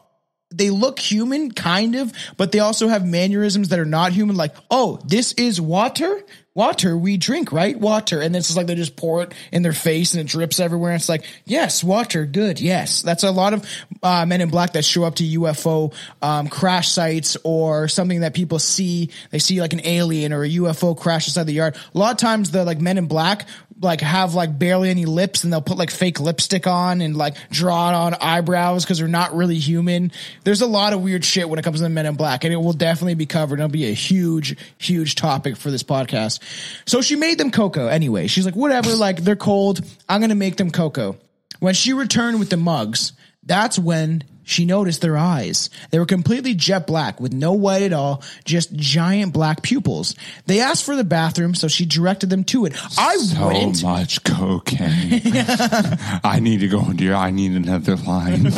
they look human, kind of, but they also have mannerisms that are not human. Like, oh, this is water? Water, we drink, right? Water. And it's just like they just pour it in their face and it drips everywhere. And it's like, yes, water, good, yes. That's a lot of uh, Men in Black that show up to U F O um, crash sites or something that people see. They see like an alien or a U F O crash inside the yard. A lot of times the like Men in Black like have like barely any lips and they'll put like fake lipstick on and like draw on eyebrows because they're not really human. There's a lot of weird shit when it comes to the Men in Black and it will definitely be covered. It'll be a huge, huge topic for this podcast. So she made them cocoa anyway. She's like, whatever, like they're cold. I'm going to make them cocoa. When she returned with the mugs, that's when she noticed their eyes. They were completely jet black with no white at all, just giant black pupils. They asked for the bathroom, so she directed them to it. I so wouldn't. So much cocaine. Yeah. I need to go into your, I need another line.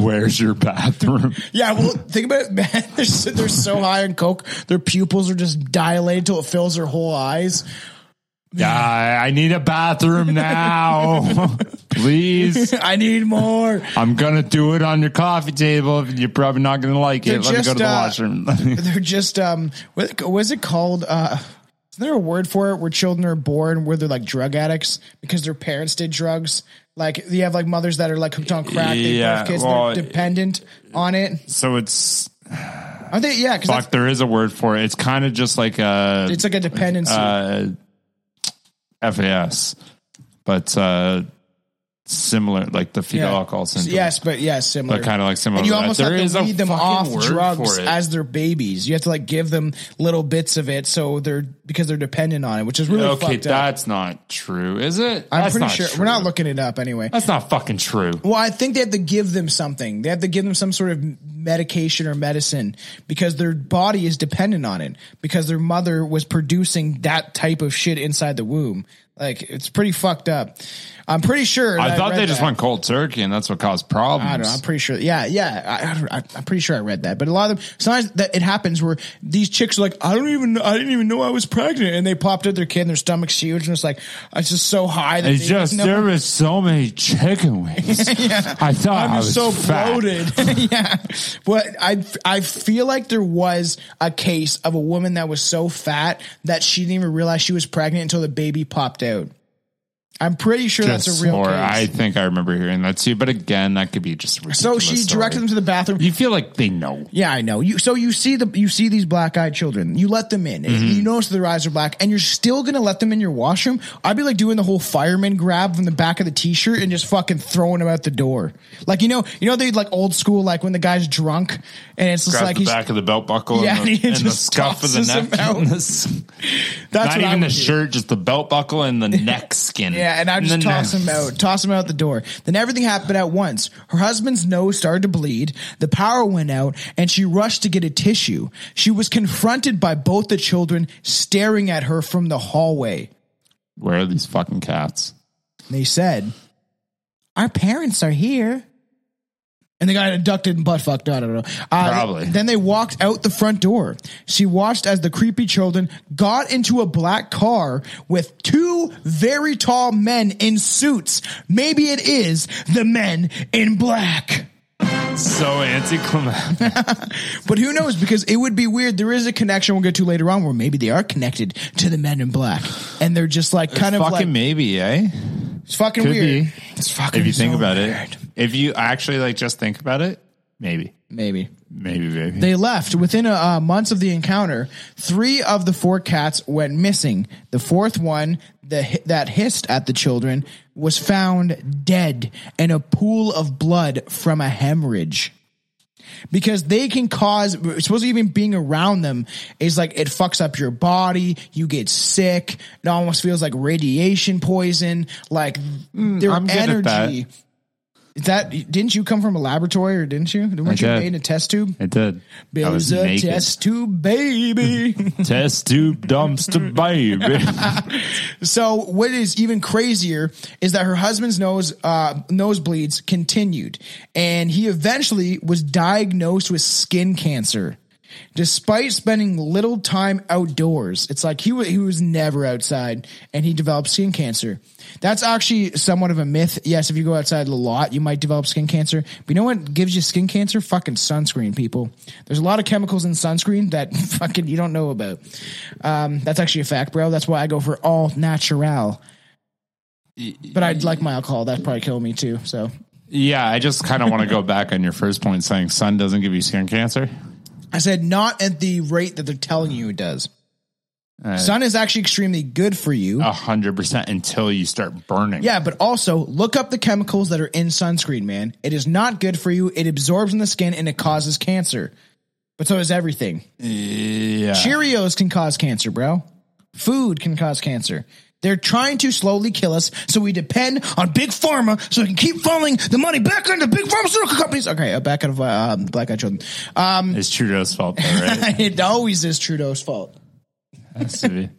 Where's your bathroom? Yeah, well, think about it, man. They're so, they're so high on coke. Their pupils are just dilated till it fills their whole eyes. Yeah, I need a bathroom now. Please. I need more. I'm going to do it on your coffee table. You're probably not going to like they're it. Just, Let me go to the uh, washroom. They're just, um, what, what is it called? Uh, is there a word for it where children are born where they're like drug addicts because their parents did drugs? Like you have like mothers that are like hooked on crack. They yeah, birth kids well, they're dependent on it. So it's... Are they? Yeah. Fuck, there is a word for it. It's kind of just like a... It's like a dependency. Uh, F A S, but uh, similar, like the fetal yeah. alcohol syndrome. Yes, but yeah, similar. But kind of like similar. And you almost that. have there to feed them off drugs as their babies. You have to like give them little bits of it, so they're because they're dependent on it, which is really okay. Fucked that's up. Not true, is it? I'm that's pretty sure true. We're not looking it up anyway. That's not fucking true. Well, I think they have to give them something. They have to give them some sort of medication or medicine because their body is dependent on it because their mother was producing that type of shit inside the womb. Like it's pretty fucked up. I'm pretty sure. I thought I they just that. went cold turkey and that's what caused problems. I don't know. I'm pretty sure. Yeah. Yeah. I, I, I'm pretty sure I read that, but a lot of them, sometimes that it happens where these chicks are like, I don't even know. I didn't even know I was pregnant. And they popped out their kid and their stomach's huge. And it's like, it's just so high. That it's just, there was so many chicken wings. Yeah. I thought I'm I was so fat. bloated. Yeah. But I, I feel like there was a case of a woman that was so fat that she didn't even realize she was pregnant until the baby popped out. I'm pretty sure just that's a real. Or case. I think I remember hearing that too, but again, that could be just a ridiculous so she directed story. Them to the bathroom. You feel like they know. Yeah, I know. You so you see the you see these black eyed children. You let them in. Mm-hmm. You notice their eyes are black, and you're still gonna let them in your washroom. I'd be like doing the whole fireman grab from the back of the t-shirt and just fucking throwing them out the door. Like you know, you know they like old school, like when the guy's drunk and it's just grab like the he's, back of the belt buckle, yeah, and the, and and the scuff of the neck. That's not even the do. shirt, just the belt buckle and the neck skin. Yeah. Yeah, and I just toss him out, toss him out the door. Then everything happened at once. Her husband's nose started to bleed. The power went out, and she rushed to get a tissue. She was confronted by both the children staring at her from the hallway. Where are these fucking cats? They said, "Our parents are here." And they got abducted and butt fucked. I don't know. Uh, Probably. Then they walked out the front door. She watched as the creepy children got into a black car with two very tall men in suits. Maybe it is the men in black. So anticlimactic. But who knows? Because it would be weird. There is a connection we'll get to later on where maybe they are connected to the men in black. And they're just like kind it's of fucking like, maybe, eh? It's fucking Could weird. Be. It's fucking If you so think about weird. It. If you actually like just think about it, maybe. Maybe. Maybe, maybe. They left. Within a, uh, months of the encounter, three of the four cats went missing. The fourth one the, that hissed at the children was found dead in a pool of blood from a hemorrhage. Because they can cause, supposedly even being around them is like, it fucks up your body. You get sick. It almost feels like radiation poison. Like mm, their I'm energy. Is that didn't you come from a laboratory or didn't you? Weren't you made in a test tube? I did. Bill's I was a naked. Test tube baby. Test tube dumpster baby. So what is even crazier is that her husband's nose uh, nosebleeds continued, and he eventually was diagnosed with skin cancer. Despite spending little time outdoors, it's like he was, he was never outside, and he developed skin cancer. That's actually somewhat of a myth. Yes, if you go outside a lot, you might develop skin cancer. But you know what gives you skin cancer? Fucking sunscreen, people. There's a lot of chemicals in sunscreen that fucking you don't know about. Um, that's actually a fact, bro. That's why I go for all natural. But I'd like my alcohol. That'd probably kill me too. So yeah, I just kind of want to go back on your first point saying sun doesn't give you skin cancer. I said not at the rate that they're telling you it does. Uh, Sun is actually extremely good for you. A hundred percent until you start burning. Yeah, but also look up the chemicals that are in sunscreen, man. It is not good for you. It absorbs in the skin and it causes cancer. But so does everything. Yeah. Cheerios can cause cancer, bro. Food can cause cancer. They're trying to slowly kill us, so we depend on Big Pharma so we can keep funneling the money back into big pharmaceutical companies. Okay, back out of uh, black-eyed children. Um, it's Trudeau's fault, though, right? It always is Trudeau's fault. The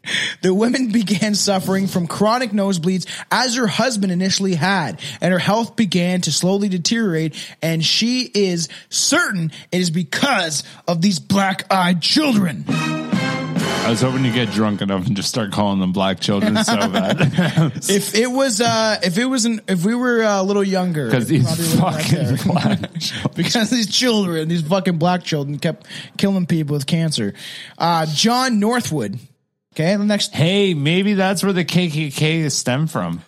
women began suffering from chronic nosebleeds as her husband initially had, and her health began to slowly deteriorate, and she is certain it is because of these black-eyed children. I was hoping to get drunk enough and just start calling them black children so bad. If it was, uh, if it was, an, if we were a little younger, because these fucking black, because these children, these fucking black children, kept killing people with cancer. Uh, John Northwood. Okay, the next. Hey, maybe that's where the K K K stemmed from.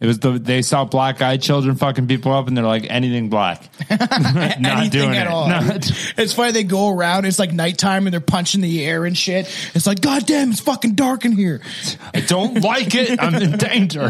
It was the they saw black eyed children fucking people up, and they're like anything black, not anything doing at it. All. Not. It's funny they go around. It's like nighttime, and they're punching the air and shit. It's like goddamn, it's fucking dark in here. I don't like it. I'm in danger.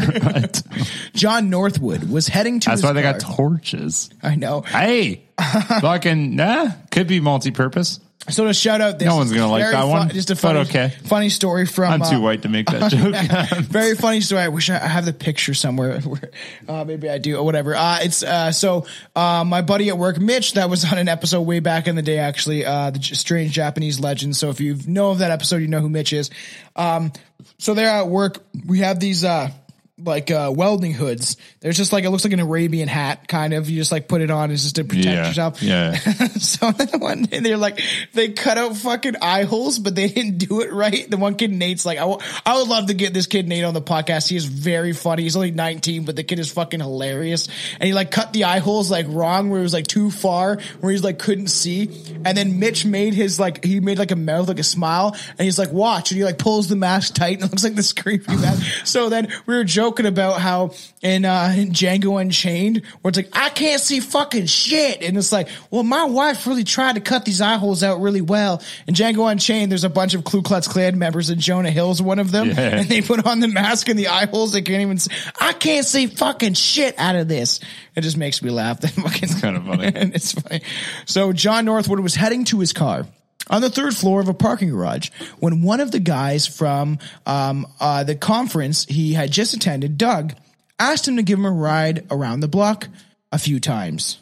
John Northwood was heading to. That's his why they car. Got torches. I know. Hey, fucking nah, could be multi-purpose. So to shout out this. No one's going to like that fun, one. Just a funny, okay. funny story from. I'm too uh, white to make that joke. Very funny story. I wish I, I have the picture somewhere. Where, uh, maybe I do or whatever. Uh, it's uh, so uh, my buddy at work, Mitch, that was on an episode way back in the day, actually, uh, the Strange Japanese Legend. So if you know of that episode, you know who Mitch is. Um, so they're at work. We have these uh, like uh, welding hoods. There's just like it looks like an Arabian hat, kind of. You just like put it on. It's just to protect yeah, yourself. Yeah. So then one day they're like. They cut out fucking eye holes, but they didn't do it right. The one kid, Nate's like, I, w- I would love to get this kid, Nate, on the podcast. He is very funny. He's only nineteen, but the kid is fucking hilarious. And he like cut the eye holes like wrong where it was like too far, where he's like couldn't see. And then Mitch made his like, he made like a mouth, like a smile. And he's like, watch. And he like pulls the mask tight and it looks like this creepy mask. So then we were joking about how in, uh, in Django Unchained, where it's like, I can't see fucking shit. And it's like, well, my wife really tried to cut these eye holes out really well. In Django Unchained, there's a bunch of Ku Klux Klan members, and Jonah Hill's one of them. Yeah. And they put on the mask and the eye holes. They can't even see. I can't see fucking shit out of this. It just makes me laugh. It's kind of funny. And it's funny. So John Northwood was heading to his car on the third floor of a parking garage when one of the guys from um, uh, the conference he had just attended, Doug, asked him to give him a ride around the block a few times.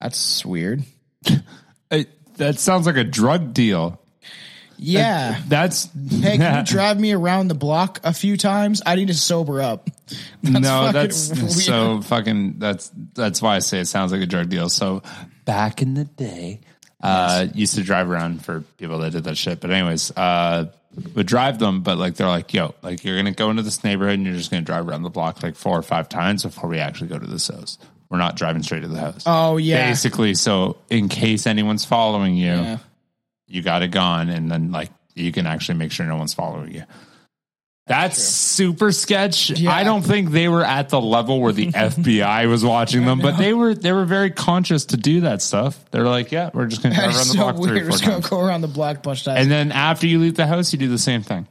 That's weird. I- That sounds like a drug deal. Yeah. That, that's. Hey, can you drive me around the block a few times? I need to sober up. That's no, that's weird. So fucking, that's, that's why I say it sounds like a drug deal. So back in the day. Uh, used to drive around for people that did that shit. But anyways, uh, would drive them, but like, they're like, yo, like you're going to go into this neighborhood and you're just going to drive around the block like four or five times before we actually go to this house. We're not driving straight to the house. Oh yeah. Basically. So in case anyone's following you, yeah. you got it gone. And then like, you can actually make sure no one's following you. That's, That's super sketch. Yeah. I don't think they were at the level where the F B I was watching them, but they were they were very conscious to do that stuff. They're like, yeah, we're just going to go around the block three or four times. We're just going to go around the block bunch times. And then after you leave the house, you do the same thing,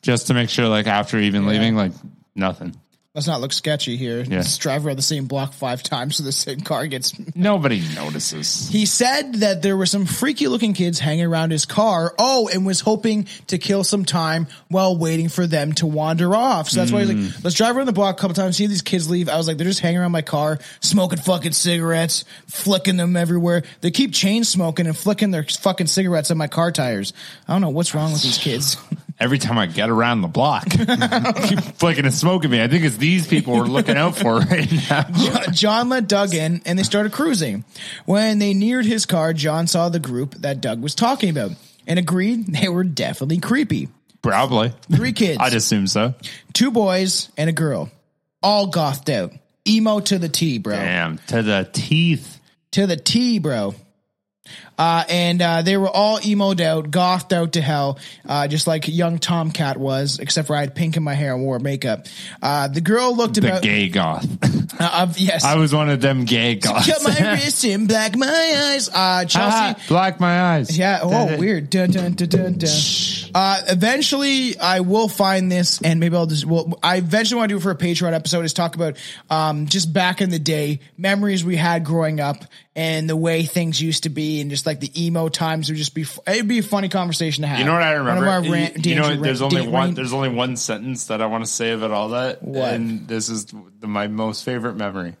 just to make sure. Like after even yeah. leaving, like nothing. Let's not look sketchy here. Yeah. Just drive around the same block five times so the same car gets... Nobody notices. He said that there were some freaky-looking kids hanging around his car, oh, and was hoping to kill some time while waiting for them to wander off. So that's mm. why he's like, let's drive around the block a couple times, see these kids leave. I was like, they're just hanging around my car, smoking fucking cigarettes, flicking them everywhere. They keep chain-smoking and flicking their fucking cigarettes at my car tires. I don't know what's wrong with these kids. Every time I get around the block, keep flicking and smoking me. I think it's these people we're looking out for right now. John let Doug in, and they started cruising. When they neared his car, John saw the group that Doug was talking about and agreed they were definitely creepy. Probably. Three kids. I'd assume so. Two boys and a girl. All gothed out. Emo to the T, bro. Damn, to the teeth. To the T, bro. Uh, and uh, they were all emo'd out, gothed out to hell, uh, just like young Tomcat was, except for I had pink in my hair and wore makeup. Uh, the girl looked about... The gay goth. Uh, yes. I was one of them gay goths. Cut my wrists and black my eyes. Uh, Chelsea... Ah, black my eyes. Yeah. Oh, weird. Dun, dun, dun, dun, dun. Uh, eventually, I will find this, and maybe I'll just... Well, I eventually want to do it for a Patreon episode, is talk about um, just back in the day, memories we had growing up, and the way things used to be, and just like the emo times would just be, it'd be a funny conversation to have. You know what I remember? One of our rant, you, you know, there's rant, only rant, one, there's only one sentence that I want to say about all that. What? And this is the, my most favorite memory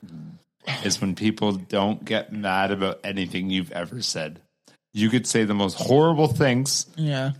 is when people don't get mad about anything you've ever said. You could say the most horrible things. Yeah.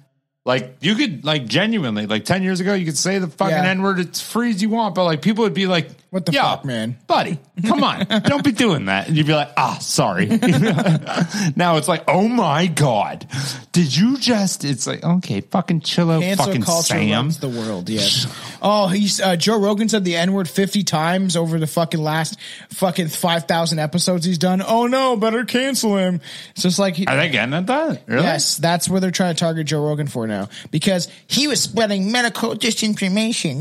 Like you could like genuinely like ten years ago, you could say the fucking yeah. N word as free as you want. But like people would be like, what the fuck, man, buddy, come on. Don't be doing that. And you'd be like, ah, sorry. Now it's like, oh, my God. Did you just it's like, OK, fucking chill out. Cancel fucking Sam. The world. Yes. Oh, he's uh, Joe Rogan said the N word fifty times over the fucking last fucking five thousand episodes he's done. Oh, no, better cancel him. It's just like he, are they getting at that? Really? Yes. That's where they're trying to target Joe Rogan for now. Because he was spreading medical disinformation.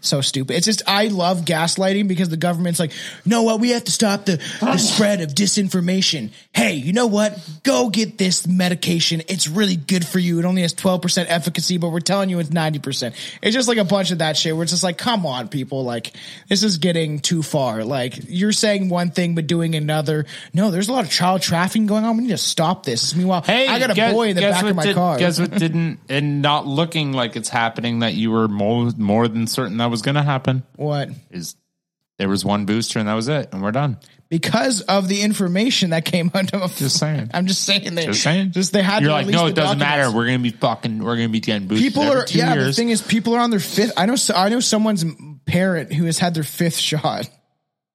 So stupid. It's just, I love gaslighting because the government's like, no, well, we have to stop the, the spread of disinformation. Hey, you know what? Go get this medication. It's really good for you. It only has twelve percent efficacy, but we're telling you it's ninety percent. It's just like a bunch of that shit where it's just like, come on, people. Like, this is getting too far. Like, you're saying one thing, but doing another. No, there's a lot of child trafficking going on. We need to stop this. Meanwhile, hey, I got a guess, boy in the back of my did, car. Guess what? Didn't and not looking like it's happening that you were more, more than certain that was going to happen. What is there was one booster and that was it, and we're done because of the information that came out of. Just saying, I'm just saying that. Just saying, just they had. You're to like, no, it doesn't documents. Matter. We're gonna be fucking. We're gonna be getting boosters. People are. Two yeah, years. The thing is, people are on their fifth. I know. I know someone's parent who has had their fifth shot.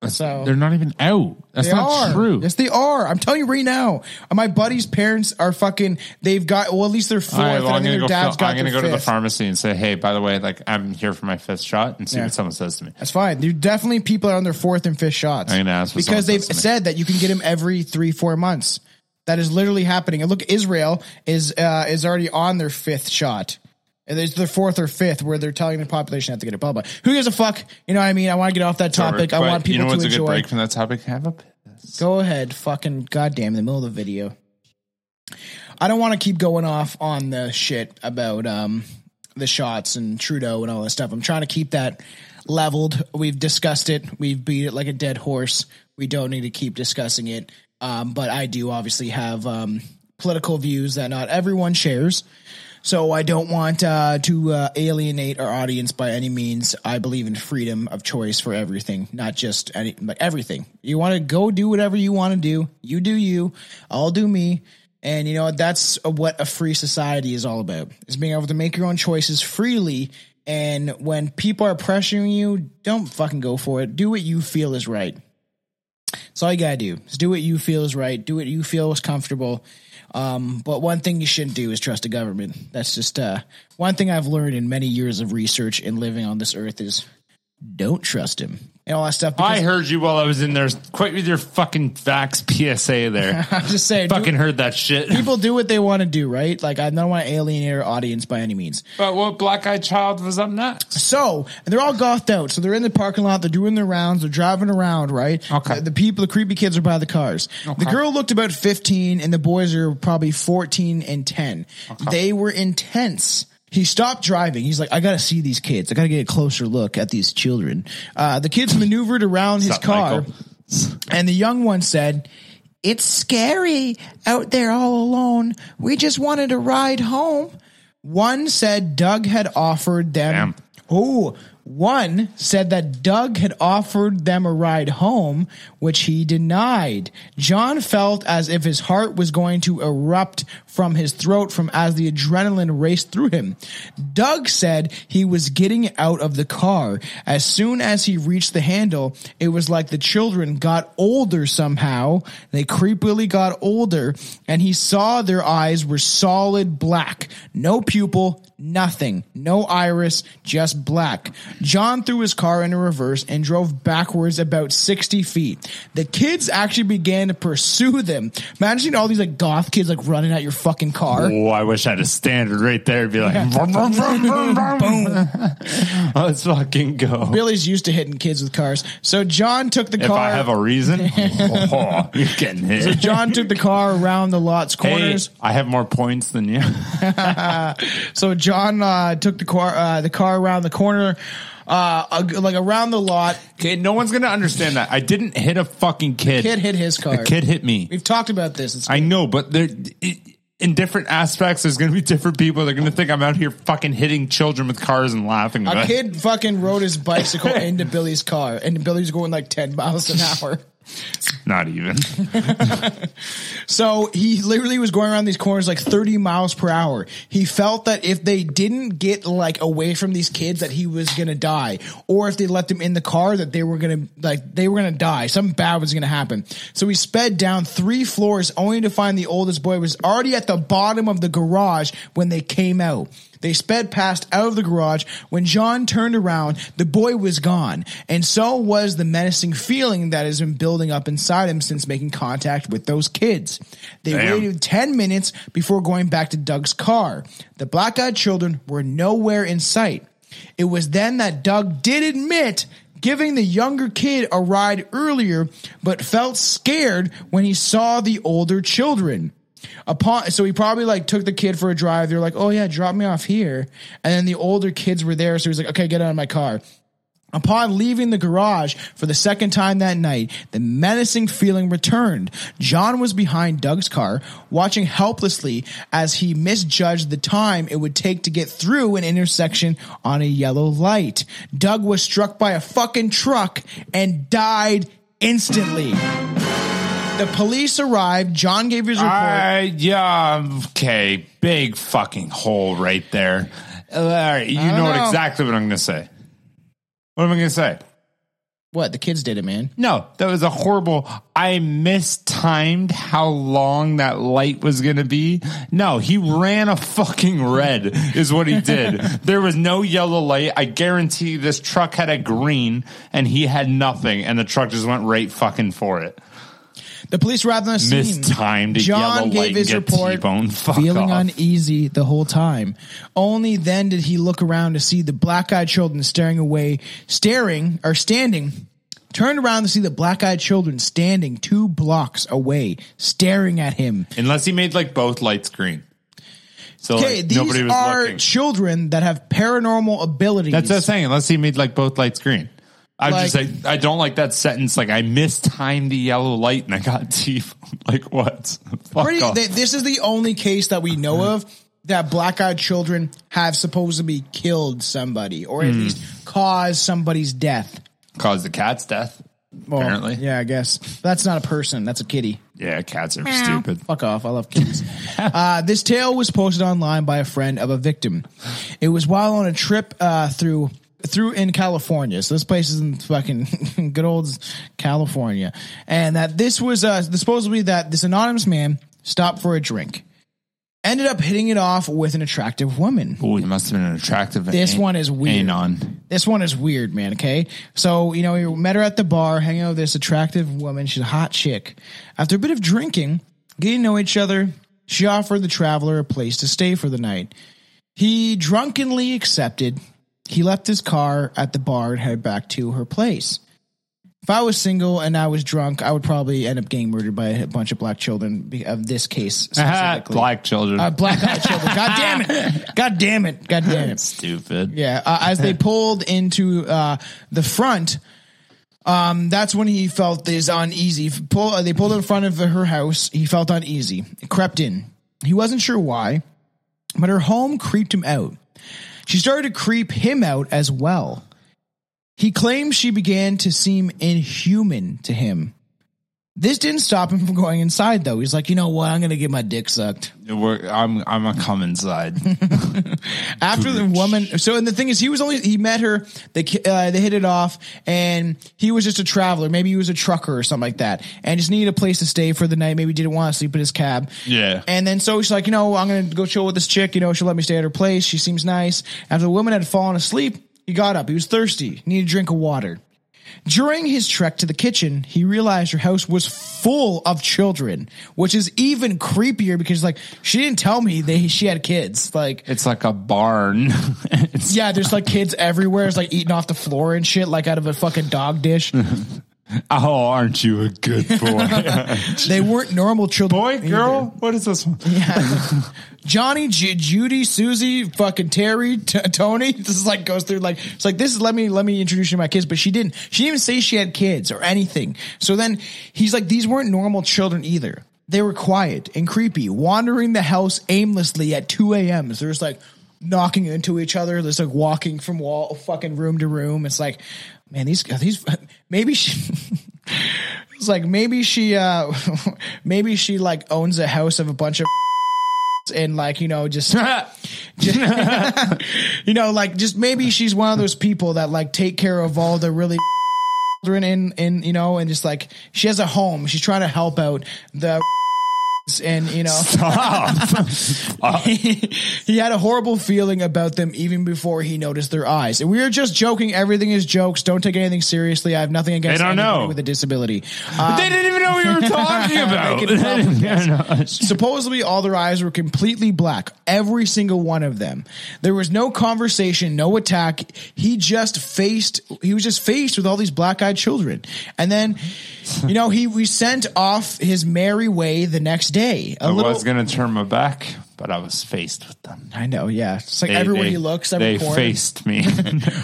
So they're not even out. That's not true. Yes, they are. I'm telling you right now. My buddy's parents are fucking. They've got. Well, at least they're fourth. Right, well, and their dad's got. I'm gonna go to the pharmacy and say, "Hey, by the way, like I'm here for my fifth shot," and see yeah. what someone says to me. That's fine. There definitely people are on their fourth and fifth shots. I know because they've said that you can get them every three, four months. That is literally happening. And look, Israel is uh, is already on their fifth shot. It's the fourth or fifth where they're telling the population have to get a blah, blah. Who gives a fuck? You know what I mean? I want to get off that topic. Sure, I want people you know what's to a enjoy. Good break from that topic? Have a piss. Go ahead. Fucking goddamn, in the middle of the video. I don't want to keep going off on the shit about um, the shots and Trudeau and all that stuff. I'm trying to keep that leveled. We've discussed it. We've beat it like a dead horse. We don't need to keep discussing it. Um, but I do obviously have um, political views that not everyone shares. So I don't want uh, to uh, alienate our audience by any means. I believe in freedom of choice for everything, not just any, but everything. You want to go do whatever you want to do. You do you. I'll do me. And, you know, that's what a free society is all about, is being able to make your own choices freely. And when people are pressuring you, don't fucking go for it. Do what you feel is right. That's all you got to do is do what you feel is right. Do what you feel is comfortable. Um, but one thing you shouldn't do is trust the government. That's just uh, one thing I've learned in many years of research and living on this earth is don't trust him and all that stuff. I heard you while I was in there. Quit with your fucking vax P S A there. I'm just saying. Fucking do, heard that shit. People do what they want to do, right? Like, I don't want to alienate our audience by any means. But what black-eyed child was up next? So, and they're all gothed out. So they're in the parking lot. They're doing their rounds. They're driving around, right? Okay. The, the people, the creepy kids are by the cars. Okay. The girl looked about fifteen, and the boys are probably fourteen and ten. Okay. They were intense. He stopped driving. He's like, I got to see these kids. I got to get a closer look at these children. Uh, the kids maneuvered around his car, and the young one said, it's scary out there all alone. We just wanted a ride home. One said Doug had offered them. Damn. Oh, one said that Doug had offered them a ride home, which he denied. John felt as if his heart was going to erupt from his throat from as the adrenaline raced through him. Doug said he was getting out of the car. As soon as he reached the handle, it was like the children got older somehow. They creepily got older, and he saw their eyes were solid black. No pupil, nothing. No iris, just black. John threw his car into reverse and drove backwards about sixty feet. The kids actually began to pursue them. Imagine all these like goth kids like running at your fucking car. Oh, I wish I had a standard right there and be like, vroom, vroom, vroom, vroom, vroom. Boom. Let's fucking go. Billy's used to hitting kids with cars. So John took the if car. If I have a reason, oh, oh, you're getting hit. So John took the car around the lot's corners. Hey, I have more points than you. So John uh, took the car, uh, the car around the corner. Uh, like around the lot. Okay, no one's gonna understand that. I didn't hit a fucking kid. The kid hit his car. The kid hit me. We've talked about this. It's I know, but there, in different aspects, there's gonna be different people. They're gonna think I'm out here fucking hitting children with cars and laughing. A kid it. fucking rode his bicycle into Billy's car, and Billy's going like ten miles an hour. Not even. So he literally was going around these corners like thirty miles per hour. He felt that if they didn't get like away from these kids that he was going to die, or if they left him in the car that they were going to like they were going to die. Something bad was going to happen. So he sped down three floors only to find the oldest boy was already at the bottom of the garage when they came out. They sped past out of the garage. When John turned around, the boy was gone, and so was the menacing feeling that has been building up inside him since making contact with those kids. They Damn. waited ten minutes before going back to Doug's car. The black-eyed children were nowhere in sight. It was then that Doug did admit giving the younger kid a ride earlier, but felt scared when he saw the older children. Upon so he probably like took the kid for a drive. They're like, oh yeah, drop me off here, and then the older kids were there, so he's like, okay, get out of my car. Upon leaving the garage for the second time that night, the menacing feeling returned. John was behind Doug's car, watching helplessly as he misjudged the time it would take to get through an intersection on a yellow light. Doug was struck by a fucking truck and died instantly. The police arrived. John gave his report. Uh, yeah, okay. Big fucking hole right there. All right, you know, know exactly what I'm going to say. What am I going to say? What? The kids did it, man. No, that was a horrible... I mistimed how long that light was going to be. No, he ran a fucking red is what he did. There was no yellow light. I guarantee this truck had a green, and he had nothing, and the truck just went right fucking for it. The police arrived on the scene. Mistimed a John gave his report, T-bone. Feeling off. Uneasy the whole time. Only then did he look around to see the black-eyed children staring away, staring or standing. Turned around to see the black-eyed children standing two blocks away, staring at him. Unless he made like both lights green. So okay, like, nobody was are looking. Children that have paranormal abilities. That's what I'm saying. Unless he made like both lights green. I'm like, just like, I don't like that sentence. Like, I mistimed the yellow light and I got teeth. Like, what? Fuck pretty, off. Th- this is the only case that we know of that black-eyed children have supposedly killed somebody, or at mm. least caused somebody's death. Caused the cat's death, well, apparently. Yeah, I guess. That's not a person. That's a kitty. Yeah, cats are Meow. stupid. Fuck off. I love kitties. uh, this tale was posted online by a friend of a victim. It was while on a trip uh, through... through in California. So this place is in fucking good old California. And that this was uh, supposedly that this anonymous man stopped for a drink. Ended up hitting it off with an attractive woman. Oh, it must have been an attractive. This an- one is weird. Anon. This one is weird, man, okay? So, you know, we met her at the bar, hanging out with this attractive woman. She's a hot chick. After a bit of drinking, getting to know each other, she offered the traveler a place to stay for the night. He drunkenly accepted. He left his car at the bar and headed back to her place. If I was single and I was drunk, I would probably end up getting murdered by a bunch of black children of this case specifically. Black children. Uh, Black-eyed children. God damn it. God damn it. God damn it. Stupid. Yeah. Uh, as they pulled into uh, the front, um, that's when he felt is uneasy. Pull, uh, they pulled in front of her house. He felt uneasy. It crept in. He wasn't sure why, but her home creeped him out. She started to creep him out as well. He claims she began to seem inhuman to him. This didn't stop him from going inside, though. He's like, you know what? I'm going to get my dick sucked. We're, I'm I'm going to come inside. After the woman. So, and the thing is, he was only, he met her, they, uh, they hit it off, and he was just a traveler. Maybe he was a trucker or something like that, and just needed a place to stay for the night. Maybe didn't want to sleep in his cab. Yeah. And then so he's like, you know, I'm going to go chill with this chick. You know, she'll let me stay at her place. She seems nice. After the woman had fallen asleep, he got up. He was thirsty. Needed a drink of water. During his trek to the kitchen, he realized her house was full of children, which is even creepier because, like, she didn't tell me they she had kids. Like, it's like a barn. Yeah, there's like kids everywhere. It's like eating off the floor and shit, like out of a fucking dog dish. Oh, aren't you a good boy? They weren't normal children. Boy, either. Girl, what is this one? Yeah. Johnny, J- Judy, Susie, fucking Terry, T- Tony. This is like goes through like it's like this is let me let me introduce you to my kids, but she didn't. She didn't even say she had kids or anything. So then he's like, these weren't normal children either. They were quiet and creepy, wandering the house aimlessly at two a.m. So there's like knocking into each other. There's like walking from wall fucking room to room. It's like, man, these these maybe she it's like maybe she uh maybe she like owns a house of a bunch of and like, you know, just, just you know, like just maybe she's one of those people that like take care of all the really children in in you know, and just like she has a home. She's trying to help out the and you know stop. Stop. he, he had a horrible feeling about them even before he noticed their eyes. And we are just joking. Everything is jokes. Don't take anything seriously. I have nothing against anyone with a disability. Um, they didn't even know what we were talking about. Supposedly all their eyes were completely black. Every single one of them. There was no conversation, no attack. He just faced he was just faced with all these black-eyed children. And then you know he we sent off his merry way the next day. Day, I little, was gonna turn my back, but I was faced with them. I know, yeah. It's like they, everywhere they, he looks, every they corner. Faced me.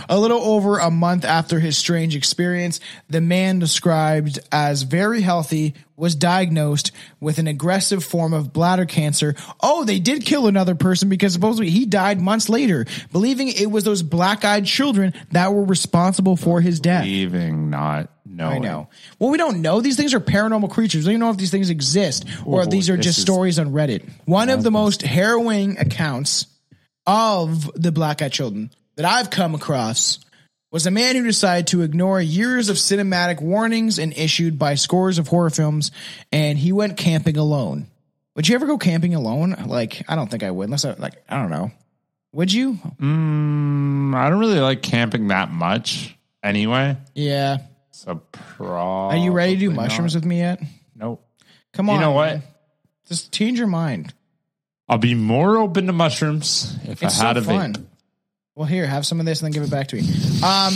A little over a month after his strange experience, the man described as very healthy was diagnosed with an aggressive form of bladder cancer. Oh, they did kill another person because supposedly he died months later, believing it was those black-eyed children that were responsible for his death. Believing not. No, I know. Well, we don't know. These things are paranormal creatures. We don't know if these things exist or Whoa, if these are just is, stories on Reddit. One of the most harrowing accounts of the black-eyed children that I've come across was a man who decided to ignore years of cinematic warnings and issued by scores of horror films, and he went camping alone. Would you ever go camping alone? Like, I don't think I would. Unless I, like, I don't know. Would you? Mm, I don't really like camping that much anyway. Yeah. So Are you ready to do mushrooms not. with me yet? Nope. Come on. You know what? Man. Just change your mind. I'll be more open to mushrooms if it's I so had a fun. vape. Well, here, have some of this and then give it back to me. Um,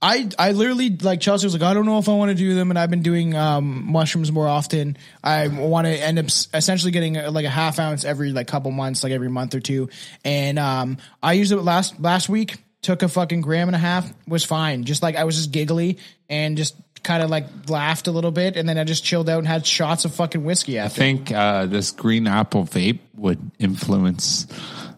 I I literally, like, Chelsea was like, I don't know if I want to do them, and I've been doing um mushrooms more often. I want to end up essentially getting, uh, like, a half ounce every, like, couple months, like, every month or two. And um, I used it last last week. Took a fucking gram and a half, was fine. Just like I was just giggly and just kind of like laughed a little bit. And then I just chilled out and had shots of fucking whiskey after. I think uh, this green apple vape would influence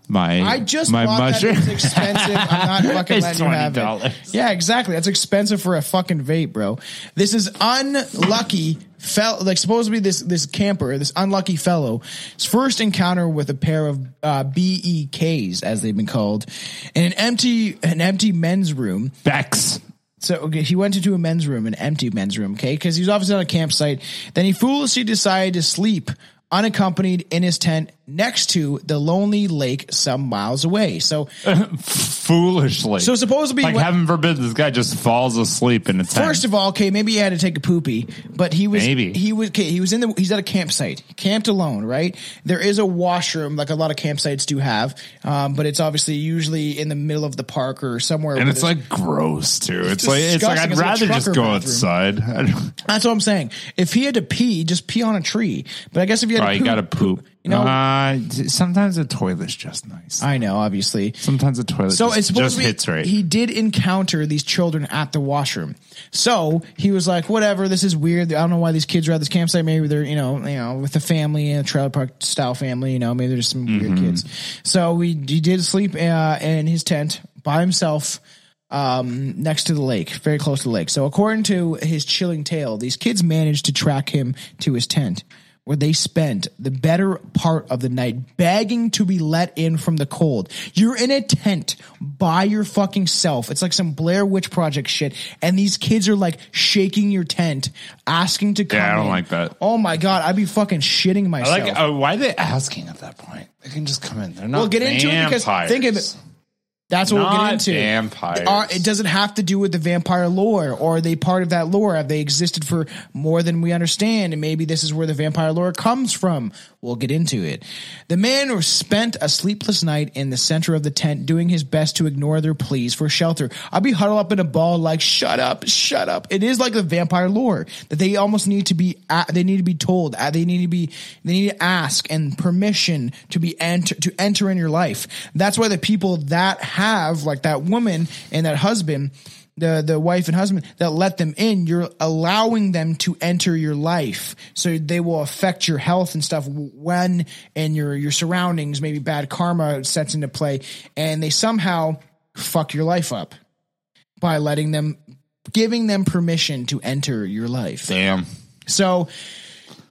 my I just my bought mushroom. That. It's expensive. I'm not fucking letting you have it. Yeah, exactly. That's expensive for a fucking vape, bro. This is unlucky. Fell like supposedly this this camper, this unlucky fellow, his first encounter with a pair of uh, B E Ks as they've been called in an empty an empty men's room. Becks. So okay, he went into a men's room, an empty men's room, okay, because he was obviously on a campsite. Then he foolishly decided to sleep unaccompanied in his tent next to the lonely lake some miles away. So foolishly. So supposedly, like, when, heaven forbid this guy just falls asleep in a tent. First of all, okay, maybe he had to take a poopy, but he was maybe. he was okay, he was in the he's at a campsite, camped alone, right? There is a washroom like a lot of campsites do have, um, but it's obviously usually in the middle of the park or somewhere. And it's like gross too. It's, it's like it's like I'd it's rather just go bathroom. outside. That's what I'm saying. If he had to pee, just pee on a tree. But I guess if you had oh, to poop, you gotta poop. You know, uh, sometimes a toilet's just nice. I know, obviously. Sometimes a toilet so just, just hits right. He did encounter these children at the washroom. So he was like, whatever, this is weird. I don't know why these kids are at this campsite. Maybe they're, you know, you know, with the family, a trailer park style family, you know, maybe they're just some mm-hmm. weird kids. So we, he did sleep uh, in his tent by himself. Um, next to the lake, very close to the lake. So according to his chilling tale, these kids managed to track him to his tent, where they spent the better part of the night begging to be let in from the cold. You're in a tent by your fucking self. It's like some Blair Witch Project shit. And these kids are like shaking your tent, asking to come in. Yeah, I don't in. like that. Oh my God, I'd be fucking shitting myself. I like, uh, why are they asking at that point? They can just come in. They're not Well, get vampires. into it because think of it. That's what Not we'll get into. Vampires. Are, it doesn't have to do with the vampire lore, or are they part of that lore? Have they existed for more than we understand? And maybe this is where the vampire lore comes from. We'll get into it. The man spent a sleepless night in the center of the tent, doing his best to ignore their pleas for shelter. I'd be huddled up in a ball, like shut up, shut up. It is like the vampire lore that they almost need to be. They need to be told. They need to be. They need to ask and permission to be enter to enter in your life. That's why the people that have like that woman and that husband, the the wife and husband that let them in, you're allowing them to enter your life, so they will affect your health and stuff when and your your surroundings, maybe bad karma sets into play, and they somehow fuck your life up by letting them, giving them permission to enter your life. Damn. So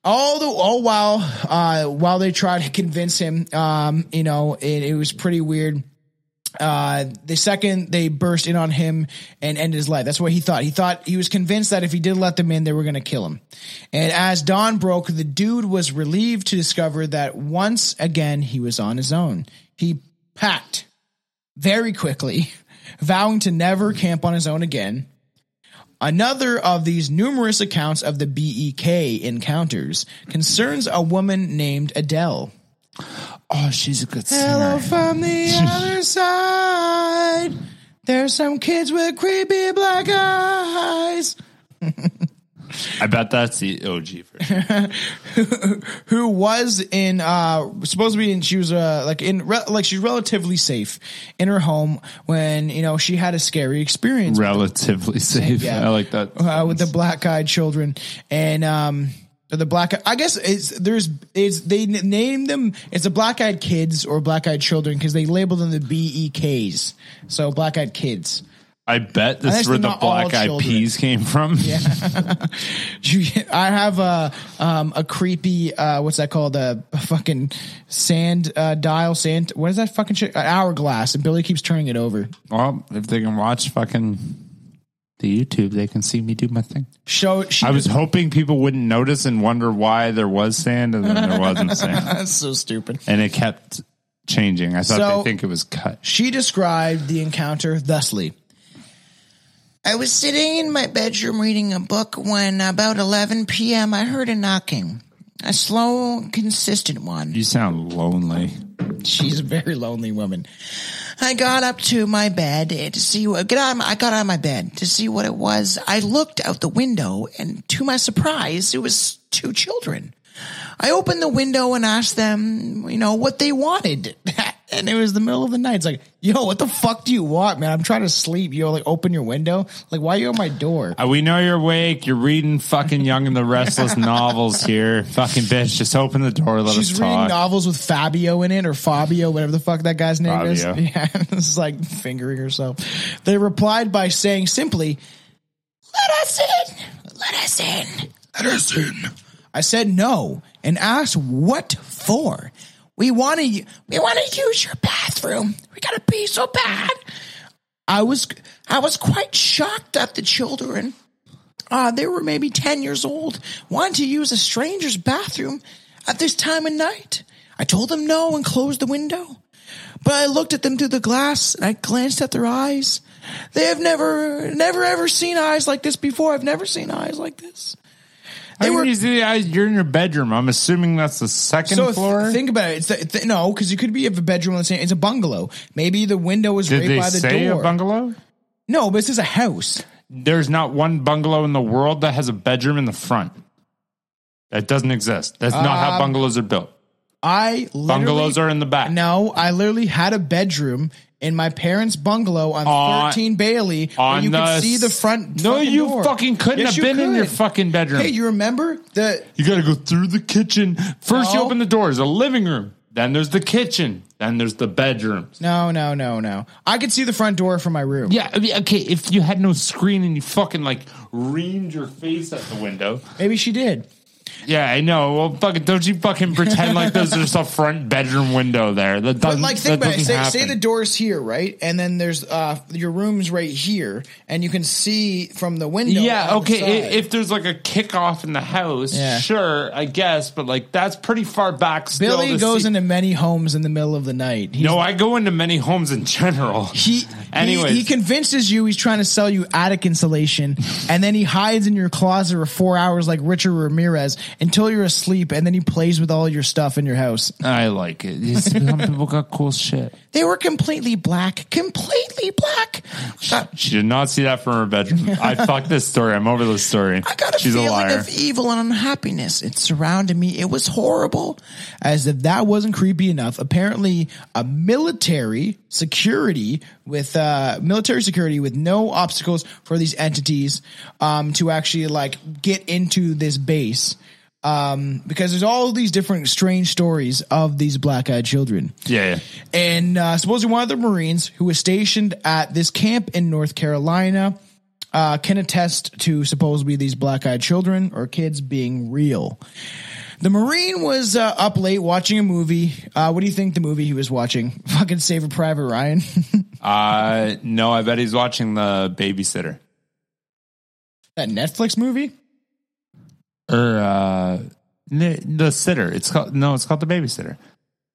All the all while uh, while they tried to convince him, um, you know, it, it was pretty weird. Uh, the second they burst in on him and ended his life. That's what he thought. He thought he was convinced that if he did let them in, they were going to kill him. And as dawn broke, the dude was relieved to discover that once again, he was on his own. He packed very quickly, vowing to never camp on his own again. Another of these numerous accounts of the B E K encounters concerns a woman named Adele. Oh, she's a good singer. Hello from the other side. There's some kids with creepy black eyes. I bet that's the O G version. who, who was in uh, supposed to be in? She was uh, like in re- like she's relatively safe in her home when, you know, she had a scary experience. Relatively safe. Yeah. I like that uh, with the black-eyed children and. Um, The black, I guess it's there's is they name them. It's the black eyed kids or black eyed children because they label them the B E Ks. So black eyed kids. I bet this is where the black eyed peas came from. Yeah, I have a um, a creepy uh, what's that called? A, a fucking sand uh, dial sand. What is that fucking shit? An hourglass, and Billy keeps turning it over. Well, if they can watch fucking. The YouTube, they can see me do my thing. Show. I was hoping people wouldn't notice and wonder why there was sand and then there wasn't sand. That's so stupid. And it kept changing. I thought so, they think it was cut. She described the encounter thusly. I was sitting in my bedroom reading a book when about eleven p.m. I heard a knocking. A slow, consistent one. You sound lonely. She's a very lonely woman. I got up to my bed to see what get out. Of my, I got out of my bed to see what it was. I looked out the window, and to my surprise, it was two children. I opened the window and asked them, you know, what they wanted. And it was the middle of the night. It's like, yo, what the fuck do you want, man? I'm trying to sleep. Yo, like, open your window. Like, why are you on my door? Uh, we know you're awake. You're reading fucking Young and the Restless novels here. Fucking bitch, just open the door. Let She's us talk. She's reading novels with Fabio in it, or Fabio, whatever the fuck that guy's name Fabio. is. Yeah, it's like fingering herself. They replied by saying simply, let us in. Let us in. Let us in. I said no and asked what for. We want to we want to use your bathroom. We got to pee so bad. I was I was quite shocked at the children. Uh, they were maybe ten years old, wanting to use a stranger's bathroom at this time of night. I told them no and closed the window. But I looked at them through the glass and I glanced at their eyes. They have never, never, ever seen eyes like this before. I've never seen eyes like this. They I mean, were, you see the eyes, you're in your bedroom. I'm assuming that's the second so floor. Th- think about it. It's the, th- no, because you could be in a bedroom on the same. It's a bungalow. Maybe the window is Did right by the door. Did they say a bungalow? No, but this is a house. There's not one bungalow in the world that has a bedroom in the front. That doesn't exist. That's not um, how bungalows are built. I bungalows are in the back. No, I literally had a bedroom in my parents' bungalow on, on thirteen Bailey, where you could see the front No, you door. Fucking couldn't yes, have been could. in your fucking bedroom. Hey, you remember that? You got to go through the kitchen. First, no. you open the doors, a living room. Then there's the kitchen. Then there's the bedrooms. No, no, no, no. I could see the front door from my room. Yeah, I mean, okay, if you had no screen and you fucking, like, reamed your face at the window. Maybe she did. Yeah, I know. Well, fucking, don't you fucking pretend like there's just a front bedroom window there. That doesn't, but like, think about it. Say, say the door's here, right? And then there's uh, your room's right here, and you can see from the window. Yeah, okay. If, if there's like a kickoff in the house, yeah. sure, I guess. But like, that's pretty far back. Still Billy goes see. into many homes in the middle of the night. He's no, like, I go into many homes in general. He, anyway, he, he convinces you he's trying to sell you attic insulation, and then he hides in your closet for four hours like Richard Ramirez. Until you're asleep, and then he plays with all your stuff in your house. I like it. Some people got cool shit. They were completely black. Completely black. She, she did not see that from her bedroom. I fucked this story. I'm over this story. I got a She's feeling a liar. of evil and unhappiness. It surrounded me. It was horrible. As if that wasn't creepy enough, apparently a military security with uh, military security with no obstacles for these entities um, to actually like get into this base. Um, because there's all these different strange stories of these black-eyed children. Yeah, yeah. And uh, supposedly one of the Marines who was stationed at this camp in North Carolina uh, can attest to supposedly these black-eyed children or kids being real. The Marine was uh, up late watching a movie. Uh, what do you think the movie he was watching? Fucking Saving Private Ryan? uh, no, I bet he's watching The Babysitter. That Netflix movie? Or uh, the, the sitter. It's called no. It's called The Babysitter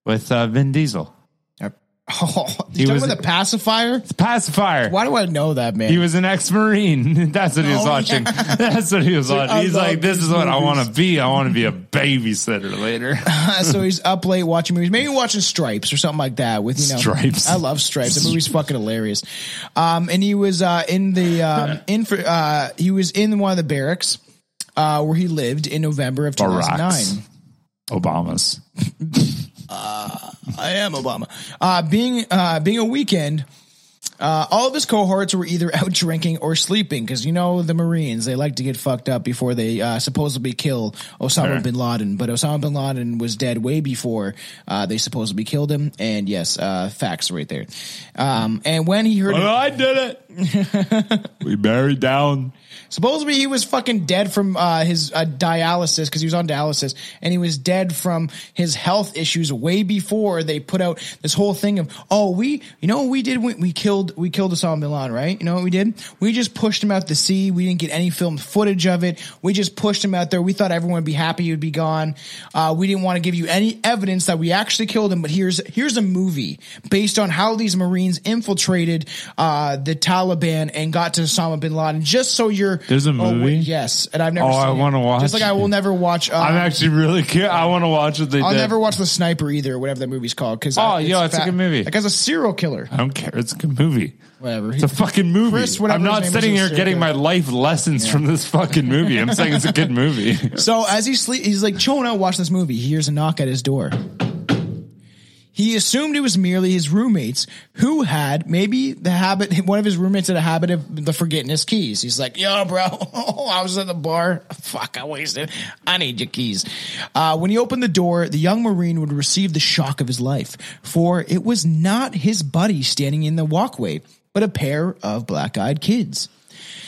with uh, Vin Diesel. Oh, you talking about the pacifier? The pacifier. Why do I know that, man? He was an ex-Marine. That's what he was oh, watching. Yeah. That's what he was watching. Dude, he's like, this is movies. what I want to be. I want to be a babysitter later. uh, so he's up late watching movies. Maybe watching Stripes or something like that. With you know, Stripes. I love Stripes. The movie's fucking hilarious. Um, and he was uh in the um in for uh he was in one of the barracks. Uh, where he lived in November of two thousand nine. Barack's. Obama's. uh, I am Obama. Uh, being uh, being a weekend, uh, all of his cohorts were either out drinking or sleeping because, you know, the Marines, they like to get fucked up before they uh, supposedly kill Osama sure. bin Laden. But Osama bin Laden was dead way before uh, they supposedly killed him. And yes, uh, facts right there. Um, and when he heard... Well, him- I did it. We buried down... Supposedly he was fucking dead from uh, his uh, dialysis because he was on dialysis, and he was dead from his health issues way before they put out this whole thing of oh we you know what we did we, we killed we killed Osama bin Laden, right? You know what we did? We just pushed him out to sea. We didn't get any filmed footage of it. We just pushed him out there. We thought everyone would be happy he would be gone. Uh, we didn't want to give you any evidence that we actually killed him. But here's here's a movie based on how these Marines infiltrated uh, the Taliban and got to Osama bin Laden just so you're. There's a movie? Oh, wait, yes. And I've never oh, seen it. Oh, I want to watch it. Just like I will never watch... Um, I'm actually really curious. I want to watch what they I'll did. never watch The Sniper either, whatever that movie's called. Cause oh, I, it's yo, it's fa- a good movie. That guy's a serial killer. I don't care. It's a good movie. Whatever. It's a fucking movie. Chris, I'm not sitting here getting killer. my life lessons yeah. from this fucking movie. I'm saying it's a good movie. So as he sleeps, he's like chilling out watching this movie. He hears a knock at his door. He assumed it was merely his roommates who had maybe the habit. One of his roommates had a habit of the forgetting his keys. He's like, yo, bro, I was at the bar. Fuck, I wasted. I need your keys. Uh, when he opened the door, the young Marine would receive the shock of his life, for it was not his buddy standing in the walkway, but a pair of black-eyed kids.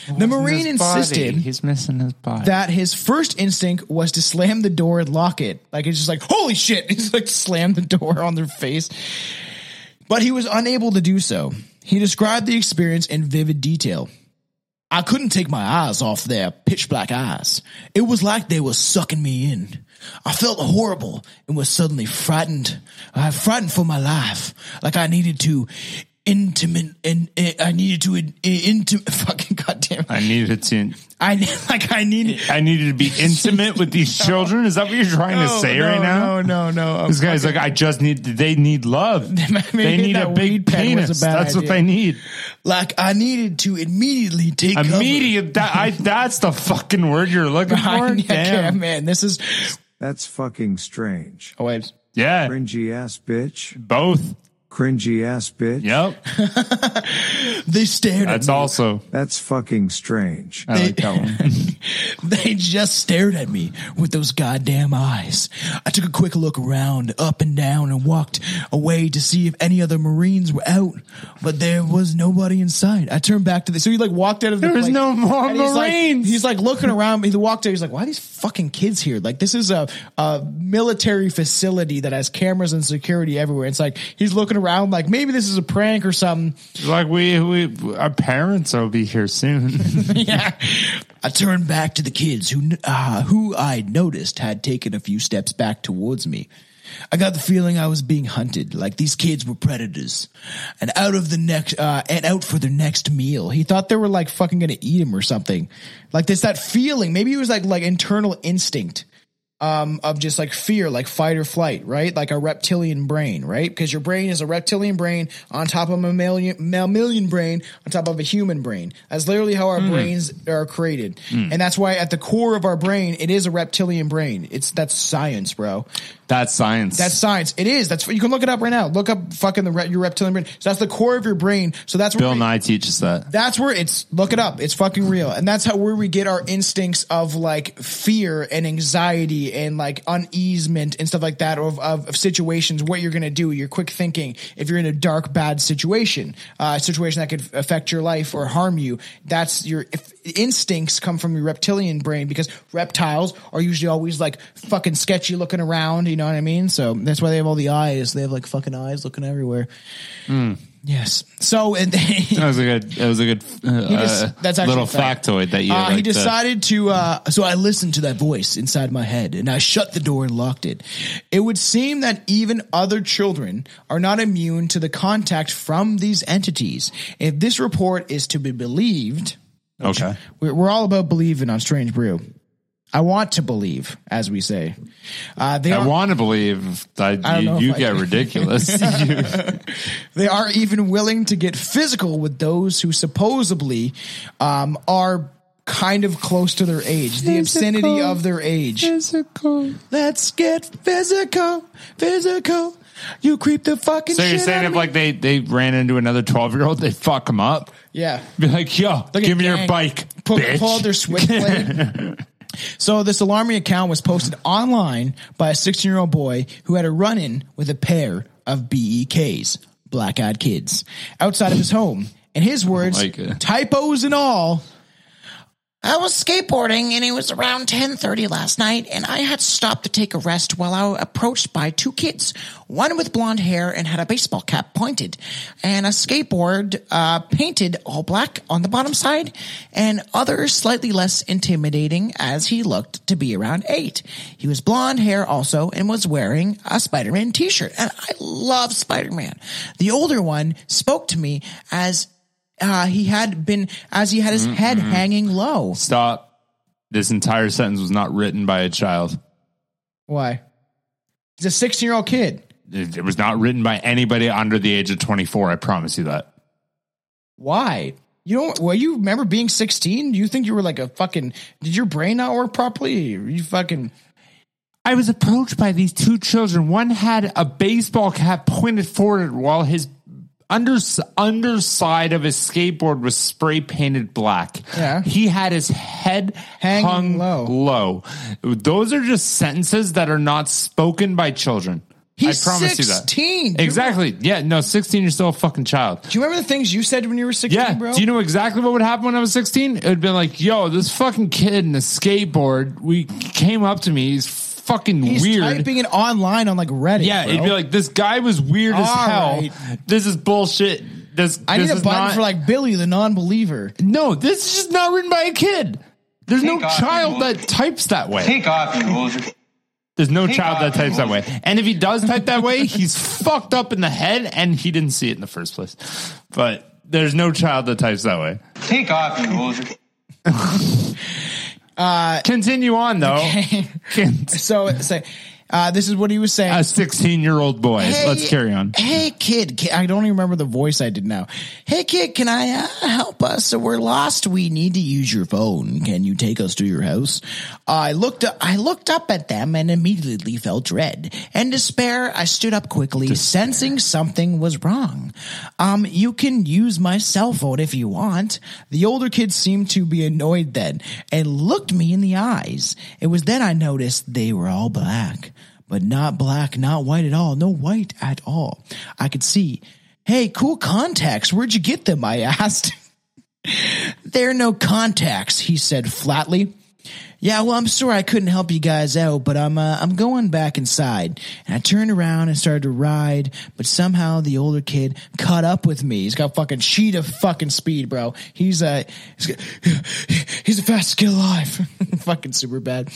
What the Marine insisted He's missing his body. that his first instinct was to slam the door and lock it. Like, it's just like, holy shit. He's like, slammed the door on their face. But he was unable to do so. He described the experience in vivid detail. I couldn't take my eyes off their pitch black eyes. It was like they were sucking me in. I felt horrible and was suddenly frightened. I frightened for my life. Like I needed to... Intimate and uh, I needed to in, intimate. Fucking goddamn! I needed to. I like. I needed. I needed to be intimate with these no, children. Is that what you're trying no, to say no, right now? No, no, no. This guy's like, I just need. They need love. They need a big penis. A That's idea. What they need. Like I needed to immediately take. Immediate. That I. That's the fucking word you're looking for. Yeah, man. This is. That's fucking strange. Oh wait. Yeah. Cringy ass bitch. Both. Cringy ass bitch. Yep. They stared at me. That's also. That's fucking strange. I like that one. They just stared at me with those goddamn eyes. I took a quick look around, up and down, and walked away to see if any other Marines were out, but there was nobody inside. I turned back to the. So he like walked out of the. There was like, no more Marines. He's like, he's like looking around. He walked out. He's like, why are these fucking kids here? Like, this is a, a military facility that has cameras and security everywhere. It's like, he's looking around. Around like maybe this is a prank or something. Like we, we our parents will be here soon. Yeah, I turned back to the kids who uh, who I noticed had taken a few steps back towards me. I got the feeling I was being hunted, like these kids were predators, and out of the next uh, and out for their next meal. He thought they were like fucking gonna eat him or something. Like there's that feeling. Maybe it was like like internal instinct. Um, of just like fear, like fight or flight, right? Like a reptilian brain, right? Because your brain is a reptilian brain on top of a mammalian, mammalian brain on top of a human brain. That's literally how our mm. brains are created. Mm. And that's why at the core of our brain, it is a reptilian brain. It's that's science, bro. That's science. That's science. It is. That's you can look it up right now. Look up fucking the re, your reptilian brain. So that's the core of your brain. So that's where Bill we, Nye teaches that. That's where it's look it up. It's fucking real. And that's how where we get our instincts of like fear and anxiety and like uneasement and stuff like that of, of, of situations, what you're going to do, your quick thinking. If you're in a dark, bad situation, uh, a situation that could affect your life or harm you, that's your if instincts come from your reptilian brain because reptiles are usually always like fucking sketchy looking around. You know what I mean? So that's why they have all the eyes. They have like fucking eyes looking everywhere. Mm. Yes. So and they, that was a good. That was a good. Uh, just, that's little a fact. factoid that you. Uh, like he decided to. to uh, so I listened to that voice inside my head, and I shut the door and locked it. It would seem that even other children are not immune to the contact from these entities. If this report is to be believed, okay, we're all about believing on Strange Brew. I want to believe, as we say. Uh, they I are, want to believe that I you, you I, get ridiculous. They are even willing to get physical with those who supposedly um, are kind of close to their age, physical, the obscenity of their age. Physical. Let's get physical, physical. You creep the fucking shit. So you're shit saying if me. like they, they ran into another twelve-year-old, they'd fuck them up? Yeah. Be like, yo, Look give me gang. your bike, Pull, bitch. Pull their switchblade. So this alarming account was posted online by a sixteen-year-old boy who had a run-in with a pair of B E Ks, black-eyed kids, outside of his home. In his words, like typos and all, I was skateboarding and it was around ten thirty last night and I had stopped to take a rest while I was approached by two kids, one with blonde hair and had a baseball cap pointed and a skateboard uh, painted all black on the bottom side and other slightly less intimidating as he looked to be around eight. He was blonde hair also and was wearing a Spider-Man t-shirt and I love Spider-Man. The older one spoke to me as Uh, he had been as he had his Mm-mm. head hanging low. Stop. This entire sentence was not written by a child. Why? He's a sixteen-year-old kid. It, it was not written by anybody under the age of twenty-four. I promise you that. Why? You don't. Well, you remember being sixteen? Do you think you were like a fucking? Did your brain not work properly? Are you fucking? I was approached by these two children. One had a baseball cap pointed forward while his under underside of his skateboard was spray painted black. Yeah. He had his head hanging hung low. low. Those are just sentences that are not spoken by children. He's I promise sixteen. You that. Exactly. Remember? Yeah, no, sixteen, you're still a fucking child. Do you remember the things you said when you were sixteen, yeah. bro? Do you know exactly what would happen when I was sixteen? It would be like, yo, this fucking kid in a skateboard, we came up to me, he's fucking he's weird. He's typing it online on like Reddit, Yeah, bro. It'd be like, this guy was weird All as hell. Right. This is bullshit. This, I this need a button not- for like Billy, the non-believer. No, this is just not written by a kid. There's Take no child that types that way. Take off your rules. There's no hey child God, that types that way. And if he does type that way, he's fucked up in the head and he didn't see it in the first place. But there's no child that types that way. Take off your rules. uh, Continue on, though. Okay. so, so uh, this is what he was saying. A sixteen-year-old boy. Hey, Let's carry on. Hey, kid. Can, I don't even remember the voice I did now. Hey, kid, can I uh, help us? So we're lost. We need to use your phone. Can you take us to your house? I looked up, I looked up at them and immediately felt dread and despair. I stood up quickly, despair. sensing something was wrong. Um, you can use my cell phone if you want. The older kid seemed to be annoyed then and looked me in the eyes. It was then I noticed they were all black, but not black, not white at all. No white at all. I could see. Hey, cool contacts. Where'd you get them? I asked. There are no contacts, he said flatly. Yeah, well, I'm sorry I couldn't help you guys out, but I'm uh, I'm going back inside. And I turned around and started to ride, but somehow the older kid caught up with me. He's got fucking sheet of fucking speed, bro. He's a he's, he's the fastest kid alive. Fucking super bad.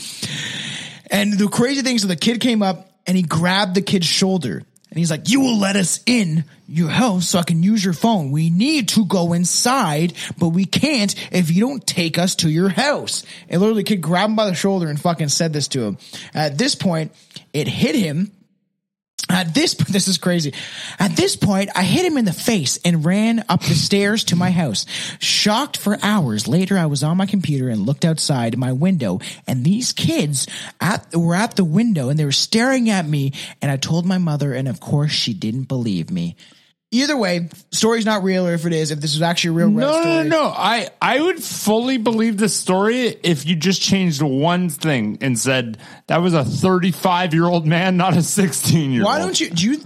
And the crazy thing is, so the kid came up and he grabbed the kid's shoulder. And he's like, you will let us in your house so I can use your phone. We need to go inside, but we can't if you don't take us to your house. And literally the kid grabbed him by the shoulder and fucking said this to him. At this point, it hit him. At this point, this is crazy. At this point, I hit him in the face and ran up the stairs to my house. Shocked for hours later, I was on my computer and looked outside my window, and these kids at, were at the window, and they were staring at me, and I told my mother, and of course, she didn't believe me. Either way, story's not real, or if it is, if this is actually a real no, story. No, no, no. I, I would fully believe the story if you just changed one thing and said that was a thirty-five-year-old man, not a sixteen-year-old. Why don't you – do you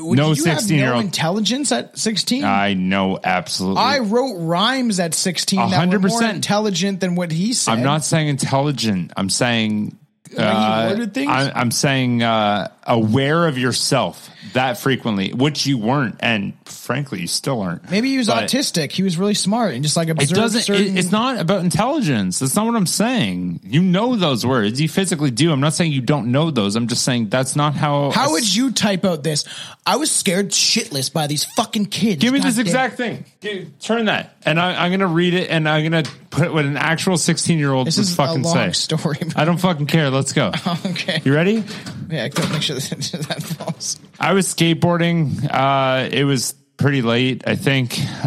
no you have no intelligence at sixteen? I know, absolutely. I wrote rhymes at sixteen one hundred percent that were more intelligent than what he said. I'm not saying intelligent. I'm saying – Uh, I, I'm saying uh, aware of yourself that frequently, which you weren't, and frankly, you still aren't. Maybe he was but autistic. He was really smart and just like observed. It doesn't. Certain- it, it's not about intelligence. That's not what I'm saying. You know those words. You physically do. I'm not saying you don't know those. I'm just saying that's not how. How a, would you type out this? I was scared shitless by these fucking kids. Give me God this damn. exact thing. Give, turn that, and I, I'm gonna read it, and I'm gonna put what an actual sixteen year old would fucking say. This is a long story, man. I don't fucking care. Let's Let's go. Okay. You ready? Yeah, I gotta make sure that, that falls. I was skateboarding. Uh, it was pretty late, I think. Uh,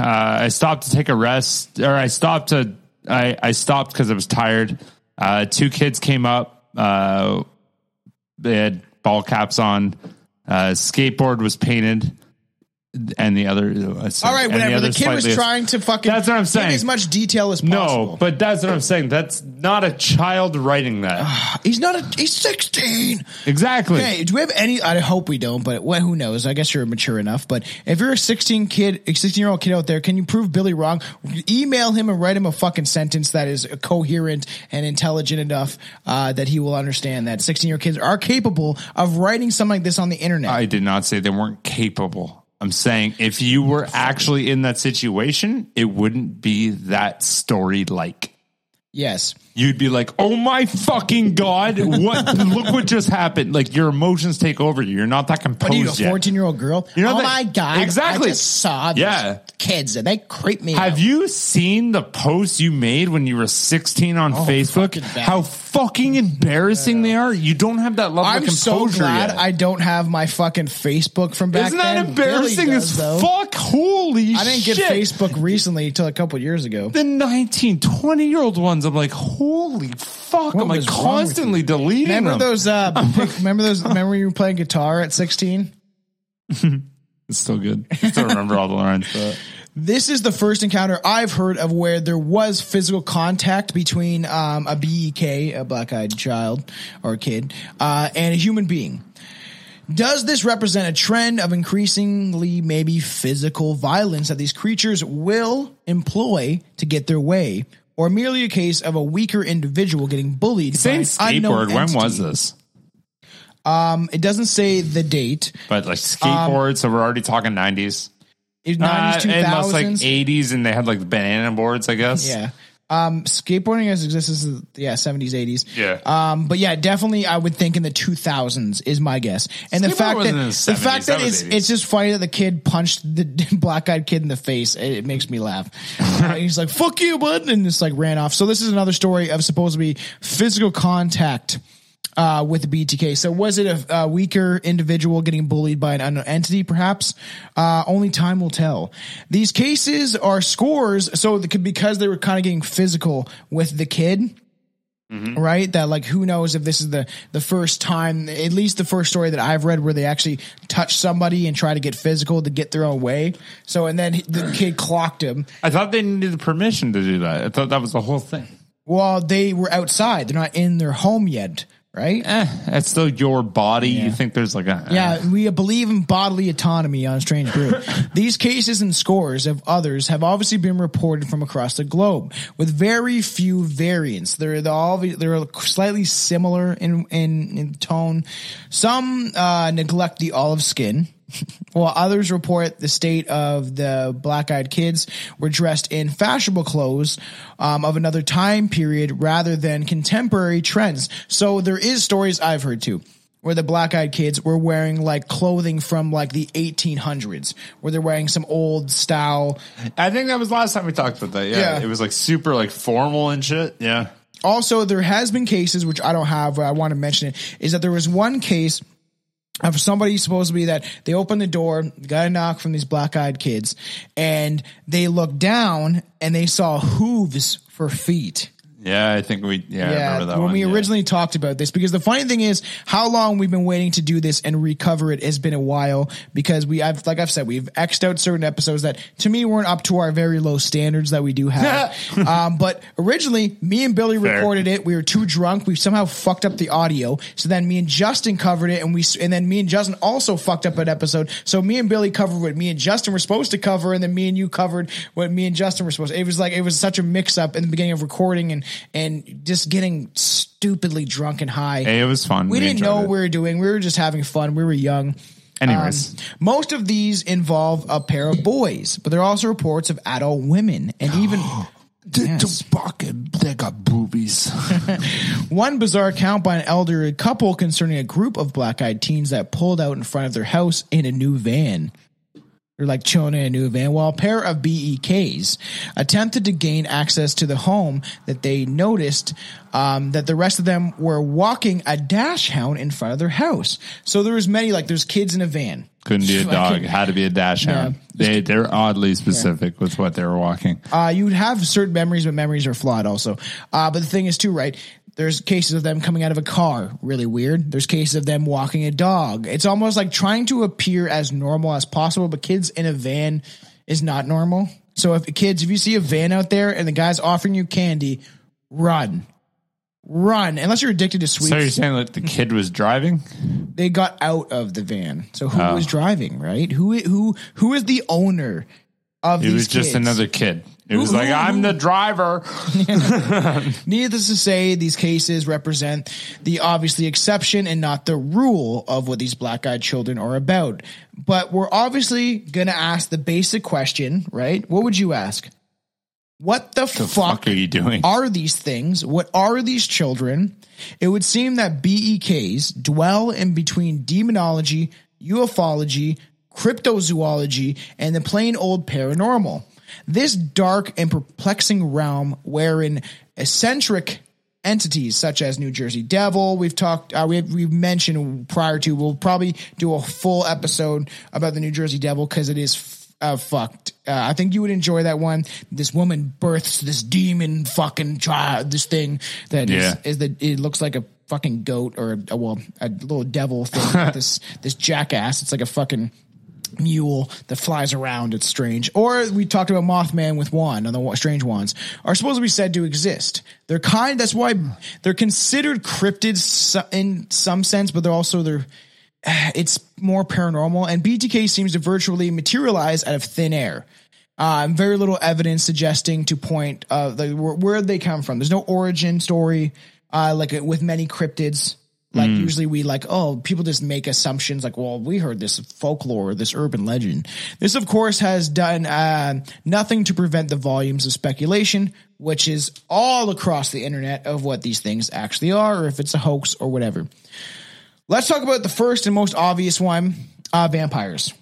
I stopped to take a rest, or I stopped to. I, I stopped because I was tired. Uh, two kids came up. Uh, they had ball caps on. Uh, skateboard was painted. And the other, all right, whatever. The, the kid was trying to fucking. That's what I'm saying. As much detail as possible. No, but that's what I'm saying. That's not a child writing that. he's not. A, he's sixteen. Exactly. Okay. Do we have any? I hope we don't. But well, who knows? I guess you're mature enough. But if you're a sixteen kid, a sixteen year old kid out there, can you prove Billy wrong? Email him and write him a fucking sentence that is coherent and intelligent enough uh, that he will understand that sixteen year old kids are capable of writing something like this on the internet. I did not say they weren't capable. I'm saying if you were actually in that situation, it wouldn't be that story-like. Yes. You'd be like, oh my fucking God, what? Look what just happened. Like your emotions take over you. You're not that composed yet. What are you, a fourteen-year-old girl? You're not oh that, my God. Exactly. I just saw these yeah. kids and they creep me Have out. You seen the posts you made when you were sixteen on oh, Facebook? How fucking embarrassing yeah. they are. You don't have that level I'm of composure I'm so glad yet. I don't have my fucking Facebook from back then. Isn't that then? embarrassing does, as though. fuck? Holy shit. I didn't shit. get Facebook recently until a couple years ago. The nineteen, twenty-year-old ones, I'm like, holy fuck. What I'm like constantly deleting remember them. Those, uh, big, remember those, remember you were playing guitar at sixteen? It's still good. I still remember all the lines, but... This is the first encounter I've heard of where there was physical contact between um, a B E K, a black-eyed child or kid, uh, and a human being. Does this represent a trend of increasingly maybe physical violence that these creatures will employ to get their way, or merely a case of a weaker individual getting bullied? Same skateboard. When was this? Um, it doesn't say the date, but like skateboard. Um, so we're already talking nineties. nineties, uh, unless like eighties and they had like banana boards, I guess. Yeah. Um, skateboarding has existed since yeah, seventies, eighties. Yeah. Um, but yeah, definitely I would think in the two thousands is my guess. And skateboard the fact that the, the fact that, that it's eighties. It's just funny that the kid punched the black-eyed kid in the face. It, it makes me laugh. uh, he's like, "Fuck you, bud," and just like ran off. So this is another story of supposedly physical contact Uh, with the B T K. So was it a, a weaker individual getting bullied by an unknown entity, perhaps? Uh, only time will tell. These cases are scores, so the, because they were kind of getting physical with the kid, mm-hmm. right? That, like, who knows if this is the, the first time, at least the first story that I've read where they actually touch somebody and try to get physical to get their own way. So, and then the kid clocked him. I thought they needed permission to do that. I thought that was the whole thing. Well, they were outside. They're not in their home yet. Right? Eh, that's still your body. Yeah. You think there's like a... Yeah, eh. we believe in bodily autonomy on Strange Brew. These cases and scores of others have obviously been reported from across the globe with very few variants. They're, they're, all, they're slightly similar in, in, in tone. Some uh, neglect the olive skin, while others report the state of the black-eyed kids were dressed in fashionable clothes Um, of another time period rather than contemporary trends. So there is stories I've heard too where the black-eyed kids were wearing like clothing from like the eighteen hundreds where they're wearing some old style. I think that was last time we talked about that. Yeah, yeah. It was like super like formal and shit. Yeah. Also, there has been cases which I don't have, but I want to mention it is that there was one case of somebody supposed to be that they opened the door, got a knock from these black-eyed kids, and they looked down and they saw hooves for feet. Yeah, I think we yeah, yeah I remember that when one, we yeah. originally talked about this, because the funny thing is how long we've been waiting to do this and recover it has been a while, because we I've like I've said we've X'd out certain episodes that to me weren't up to our very low standards that we do have. um, but originally me and Billy Fair. recorded it. We were too drunk. We somehow fucked up the audio. So then me and Justin covered it, and we and then me and Justin also fucked up an episode. So me and Billy covered what me and Justin were supposed to cover, and then me and you covered what me and Justin were supposed to. It was like it was such a mix up in the beginning of recording and. And just getting stupidly drunk and high. Hey, it was fun. We, we didn't know what we were doing. We were just having fun. We were young. Anyways, um, most of these involve a pair of boys, but there are also reports of adult women and even yes. they got boobies. One bizarre account by an elderly couple concerning a group of black-eyed teens that pulled out in front of their house in a new van. They're like chilling in a new van, while a pair of B E Ks attempted to gain access to the home that they noticed um, that the rest of them were walking a dash hound in front of their house. So there was many, like there's kids in a van. Couldn't be a dog. Had to be a dash hound. Yeah. They, they're oddly specific yeah. with what they were walking. Uh, you'd have certain memories, but memories are flawed also. Uh, but the thing is too, right? There's cases of them coming out of a car. Really weird. There's cases of them walking a dog. It's almost like trying to appear as normal as possible, but kids in a van is not normal. So if kids, if you see a van out there and the guy's offering you candy, run. Run, unless you're addicted to sweets. So you're saying that the kid was driving? They got out of the van. So who oh. was driving, right? Who who who is the owner of it these It was kids? Just another kid. It who, was like, who, I'm who? the driver. Needless to say, these cases represent the obviously exception and not the rule of what these black-eyed children are about. But we're obviously going to ask the basic question, right? What would you ask? What the, the fuck, fuck are you doing? Are these things? What are these children? It would seem that B E Ks dwell in between demonology, ufology, cryptozoology, and the plain old paranormal. This dark and perplexing realm wherein eccentric entities such as New Jersey Devil. We've talked, uh, we, we've mentioned prior to, we'll probably do a full episode about the New Jersey Devil because it is f- uh, fucked. Uh, I think you would enjoy that one. This woman births this demon fucking child, this thing that yeah. is, is that it looks like a fucking goat or a, well, a little devil thing. this, this jackass. It's like a fucking mule that flies around. It's strange. Or we talked about Mothman with Juan on the Strange Wands are supposed to be said to exist. They're kind, that's why they're considered cryptids in some sense, but they're also they're it's more paranormal, and B T K seems to virtually materialize out of thin air. Um, very little evidence suggesting to point uh the, where, where they come from. There's no origin story uh like with many cryptids. Like mm. usually we like, oh, people just make assumptions like, well, we heard this folklore, this urban legend. This, of course, has done uh, nothing to prevent the volumes of speculation, which is all across the internet of what these things actually are, or if it's a hoax or whatever. Let's talk about the first and most obvious one, uh, vampires.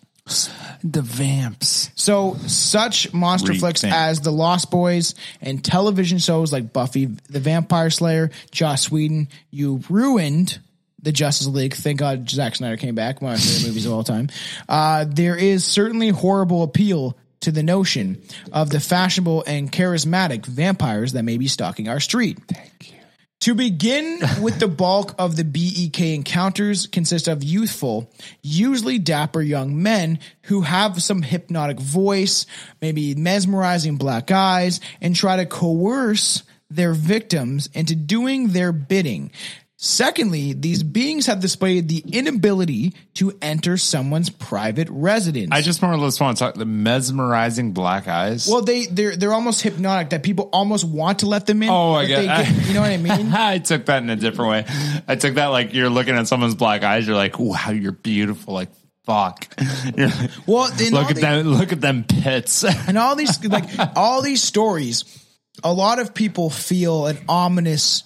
The vamps. So such monster Re-vamp. flicks as The Lost Boys and television shows like Buffy the Vampire Slayer, Joss Whedon. You ruined the Justice League. Thank God Zack Snyder came back. One of my favorite movies of all time. Uh, there is certainly horrible appeal to the notion of the fashionable and charismatic vampires that may be stalking our street. Thank you. To begin with, the bulk of the B E K encounters consist of youthful, usually dapper young men who have some hypnotic voice, maybe mesmerizing black eyes, and try to coerce their victims into doing their bidding. Secondly, these beings have displayed the inability to enter someone's private residence. I just more or less want to talk the mesmerizing black eyes. Well, they they're they're almost hypnotic that people almost want to let them in. Oh, I guess you know what I mean. I took that in a different way. I took that like you're looking at someone's black eyes. You're like, wow, you're beautiful. Like. Fuck! Like, well, look at them. Look at them pits. And all these like all these stories. A lot of people feel an ominous,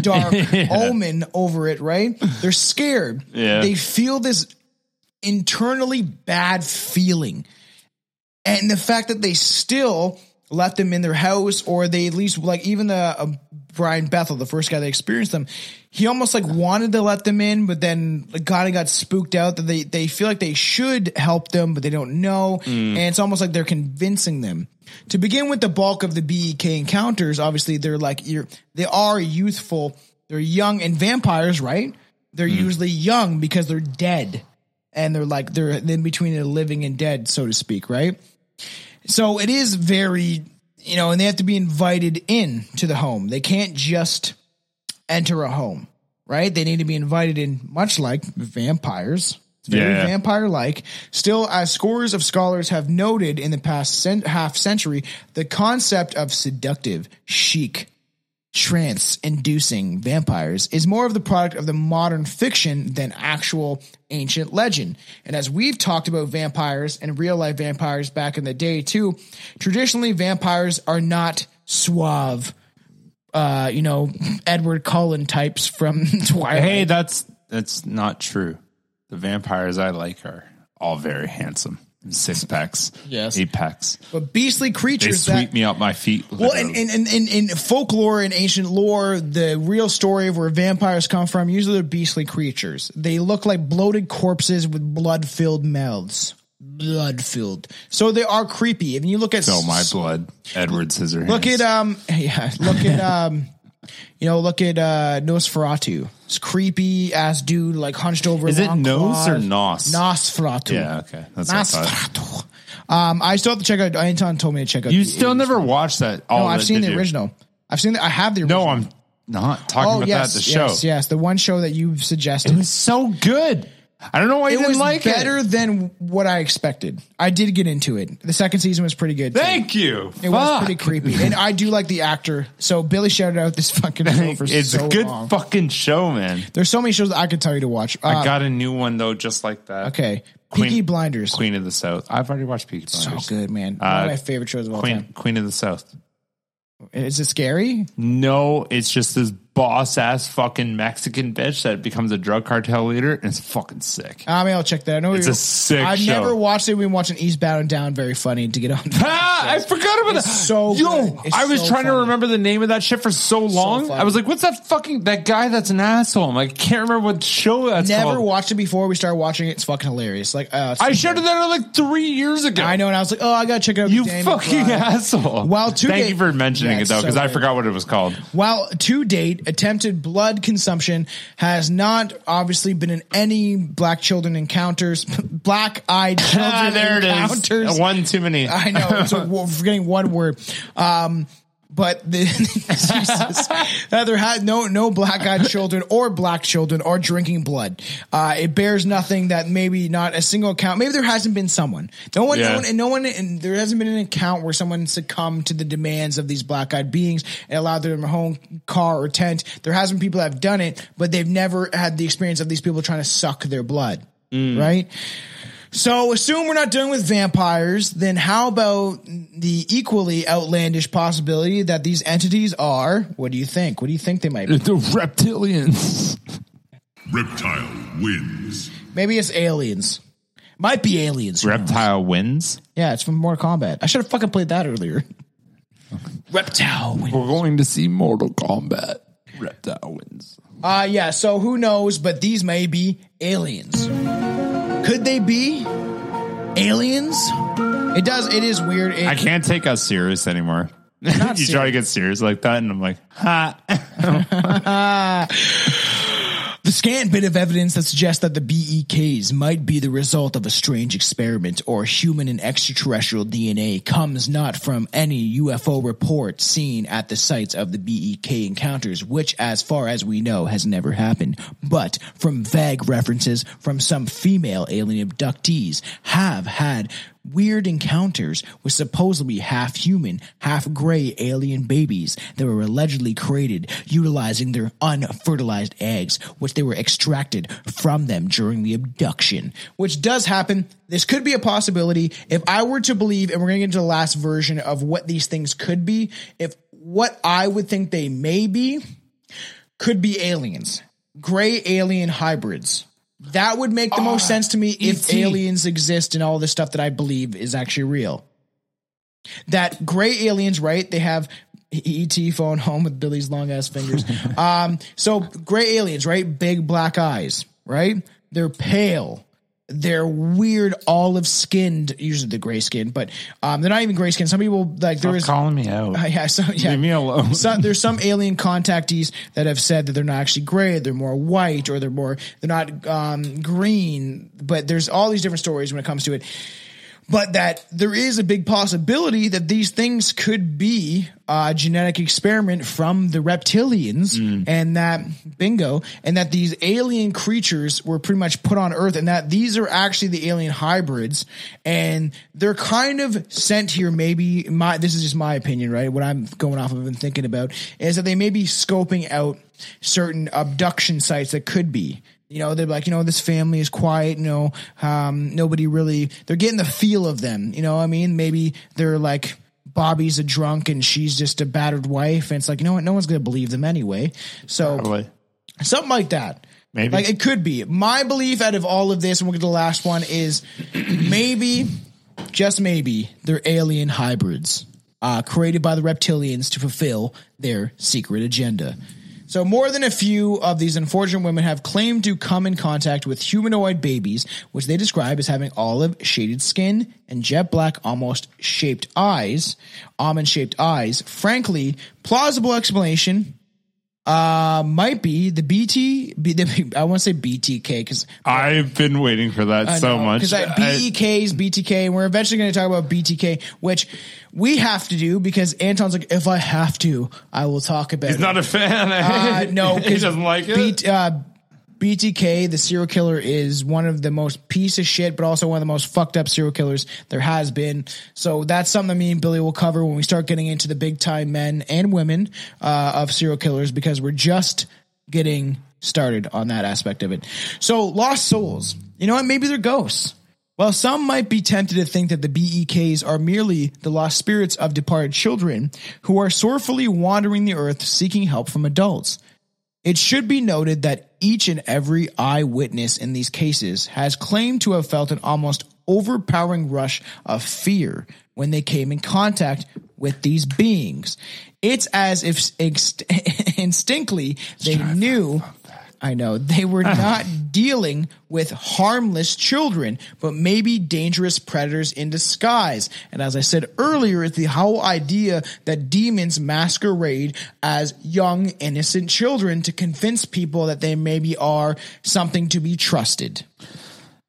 dark yeah. omen over it, right? They're scared. Yeah. They feel this internally bad feeling. And the fact that they still let them in their house, or they at least, like, even the uh, Brian Bethel, the first guy that experienced them, he almost, like, wanted to let them in, but then like, kind of got spooked out that they, they feel like they should help them, but they don't know. Mm. And it's almost like they're convincing them. To begin with, the bulk of the B E K encounters, obviously, they're like you're, they are youthful. They're young, and vampires, right? They're mm. usually young because they're dead, and they're like they're in between the living and dead, so to speak, right? So it is very, you know, and they have to be invited in to the home. They can't just enter a home, right? They need to be invited in, much like vampires. Very yeah. vampire-like. Still, as scores of scholars have noted in the past cent- half century, the concept of seductive, chic, trance-inducing vampires is more of the product of the modern fiction than actual ancient legend. And as we've talked about vampires and real-life vampires back in the day, too, traditionally vampires are not suave, uh, you know, Edward Cullen types from Twilight. Hey, that's that's not true. The vampires I like are all very handsome. Six packs, yes, eight packs. But beastly creatures, they sweep that, me up my feet. Literally. Well, and in and, and, and, and folklore and ancient lore, the real story of where vampires come from, usually they're beastly creatures. They look like bloated corpses with blood-filled mouths. Blood-filled. So they are creepy. If you look at so my blood, Edward Scissorhands. Look at um, yeah, look at um. You know, look at uh, Nosferatu. It's creepy ass dude, like hunched over. Is it nose or nos? Nosferatu. Yeah, okay. That's Nosferatu. I, um, I still have to check out. Anton told me to check out. You still eighties. Never watched that? All no, I've seen the original. I've seen. The, I have the original. No, I'm not talking oh, about yes, that. The show, yes, yes, the one show that you suggested. It was so good. I don't know why you it didn't was like better it. Better than what I expected. I did get into it. The second season was pretty good. Too. Thank you. It Fuck. was pretty creepy, and I do like the actor. So Billy shouted out this fucking show for it's so long. It's a good long. fucking show, man. There's so many shows that I could tell you to watch. Uh, I got a new one though, just like that. Okay, Queen, Peaky Blinders, Queen of the South. I've already watched Peaky Blinders. So good, man. One uh, of my favorite shows of all Queen, time. Queen of the South. Is it scary? No, it's just this boss ass fucking Mexican bitch that becomes a drug cartel leader, and it's fucking sick. I mean, I'll check that. I know it's we, a sick I show. I never watched it. We watched an Eastbound and Down, very funny to get on. Ah, I forgot about it's that. So yo, I was so trying funny. to remember the name of that shit for so long. So I was like, what's that fucking that guy that's an asshole? I'm like, I can't remember what show that's never called. Watched it before we started watching it. It's fucking hilarious. Like uh, I showed it that like three years ago. I know, and I was like, oh, I gotta check it out. You fucking asshole. While two Thank day- you for mentioning yeah, it though, because so I forgot what it was called. While to date, attempted blood consumption has not obviously been in any black children encounters. Black-eyed children ah, there encounters. There it is. One too many. I know. So we're forgetting one word. Um, but the, Jesus, uh, there had no no black-eyed children or black children are drinking blood. Uh, it bears nothing that maybe not a single account. Maybe there hasn't been someone. No one, yeah. no one, and no one, and there hasn't been an account where someone succumbed to the demands of these black-eyed beings and allowed their home, car, or tent. There hasn't been people that have done it, but they've never had the experience of these people trying to suck their blood. Mm. Right. So assume we're not dealing with vampires, then how about the equally outlandish possibility that these entities are, what do you think? What do you think they might be? The reptilians. Reptile wins. Maybe it's aliens. Might be aliens. Reptile knows? Wins? Yeah, it's from Mortal Kombat. I should have fucking played that earlier. Okay. Reptile wins. We're going to see Mortal Kombat. Reptile wins. Uh, yeah, so who knows, but these may be aliens. Could they be aliens? It does. It is weird. It, I can't take us serious anymore. You serious. Try to get serious like that, and I'm like, ha. The scant bit of evidence that suggests that the B E Ks might be the result of a strange experiment or human and extraterrestrial D N A comes not from any U F O report seen at the sites of the B E K encounters, which, as far as we know, has never happened, but from vague references from some female alien abductees have had weird encounters with supposedly half-human, half-gray alien babies that were allegedly created utilizing their unfertilized eggs, which they were extracted from them during the abduction, which does happen. This could be a possibility. If I were to believe, and we're going to get into the last version of what these things could be, if what I would think they may be could be aliens, gray alien hybrids. That would make the most uh, sense to me if E T aliens exist and all the stuff that I believe is actually real. That gray aliens, right? They have E T phone home with Billy's long ass fingers. um, so gray aliens, right? Big black eyes, right? They're pale. They're weird, olive skinned. Usually the gray skin, but um, they're not even gray skin. Some people like there Stop is calling me out. Uh, yeah, so, yeah, leave me alone. So, there's some alien contactees that have said that they're not actually gray. They're more white, or they're more they're not um, green. But there's all these different stories when it comes to it. But that there is a big possibility that these things could be a genetic experiment from the reptilians mm. and that bingo, and that these alien creatures were pretty much put on Earth, and that these are actually the alien hybrids, and they're kind of sent here. Maybe my, this is just my opinion, right? What I'm going off of and thinking about is that they may be scoping out certain abduction sites that could be. You know, they're like, you know, this family is quiet, you know, um, nobody really, they're getting the feel of them, you know what I mean? Maybe they're like, Bobby's a drunk and she's just a battered wife, and it's like, you know what, no one's going to believe them anyway. So, probably. Something like that. Maybe. Like, it could be. My belief out of all of this, and we'll get to the last one, is maybe, just maybe, they're alien hybrids uh, created by the reptilians to fulfill their secret agenda. So more than a few of these unfortunate women have claimed to come in contact with humanoid babies, which they describe as having olive shaded skin and jet black, almost shaped eyes, almond shaped eyes. Frankly, plausible explanation uh, might be the B T. B, the, I want to say B T K because I've been waiting for that uh, so no, much. Because B E K is B T K, and we're eventually going to talk about B T K, which. We have to do because Anton's like, if I have to, I will talk about He's it. He's not a fan. Eh? Uh, no. He doesn't like it. B- uh, B T K, the serial killer, is one of the most piece of shit, but also one of the most fucked up serial killers there has been. So that's something me and Billy will cover when we start getting into the big time men and women uh, of serial killers, because we're just getting started on that aspect of it. So lost souls, you know what? Maybe they're ghosts. While some might be tempted to think that the B E Ks are merely the lost spirits of departed children who are sorrowfully wandering the earth seeking help from adults, It should be noted that each and every eyewitness in these cases has claimed to have felt an almost overpowering rush of fear when they came in contact with these beings. It's as if inst- instinctively they Try knew... I know they were not dealing with harmless children, but maybe dangerous predators in disguise. And as I said earlier, it's the whole idea that demons masquerade as young, innocent children to convince people that they maybe are something to be trusted.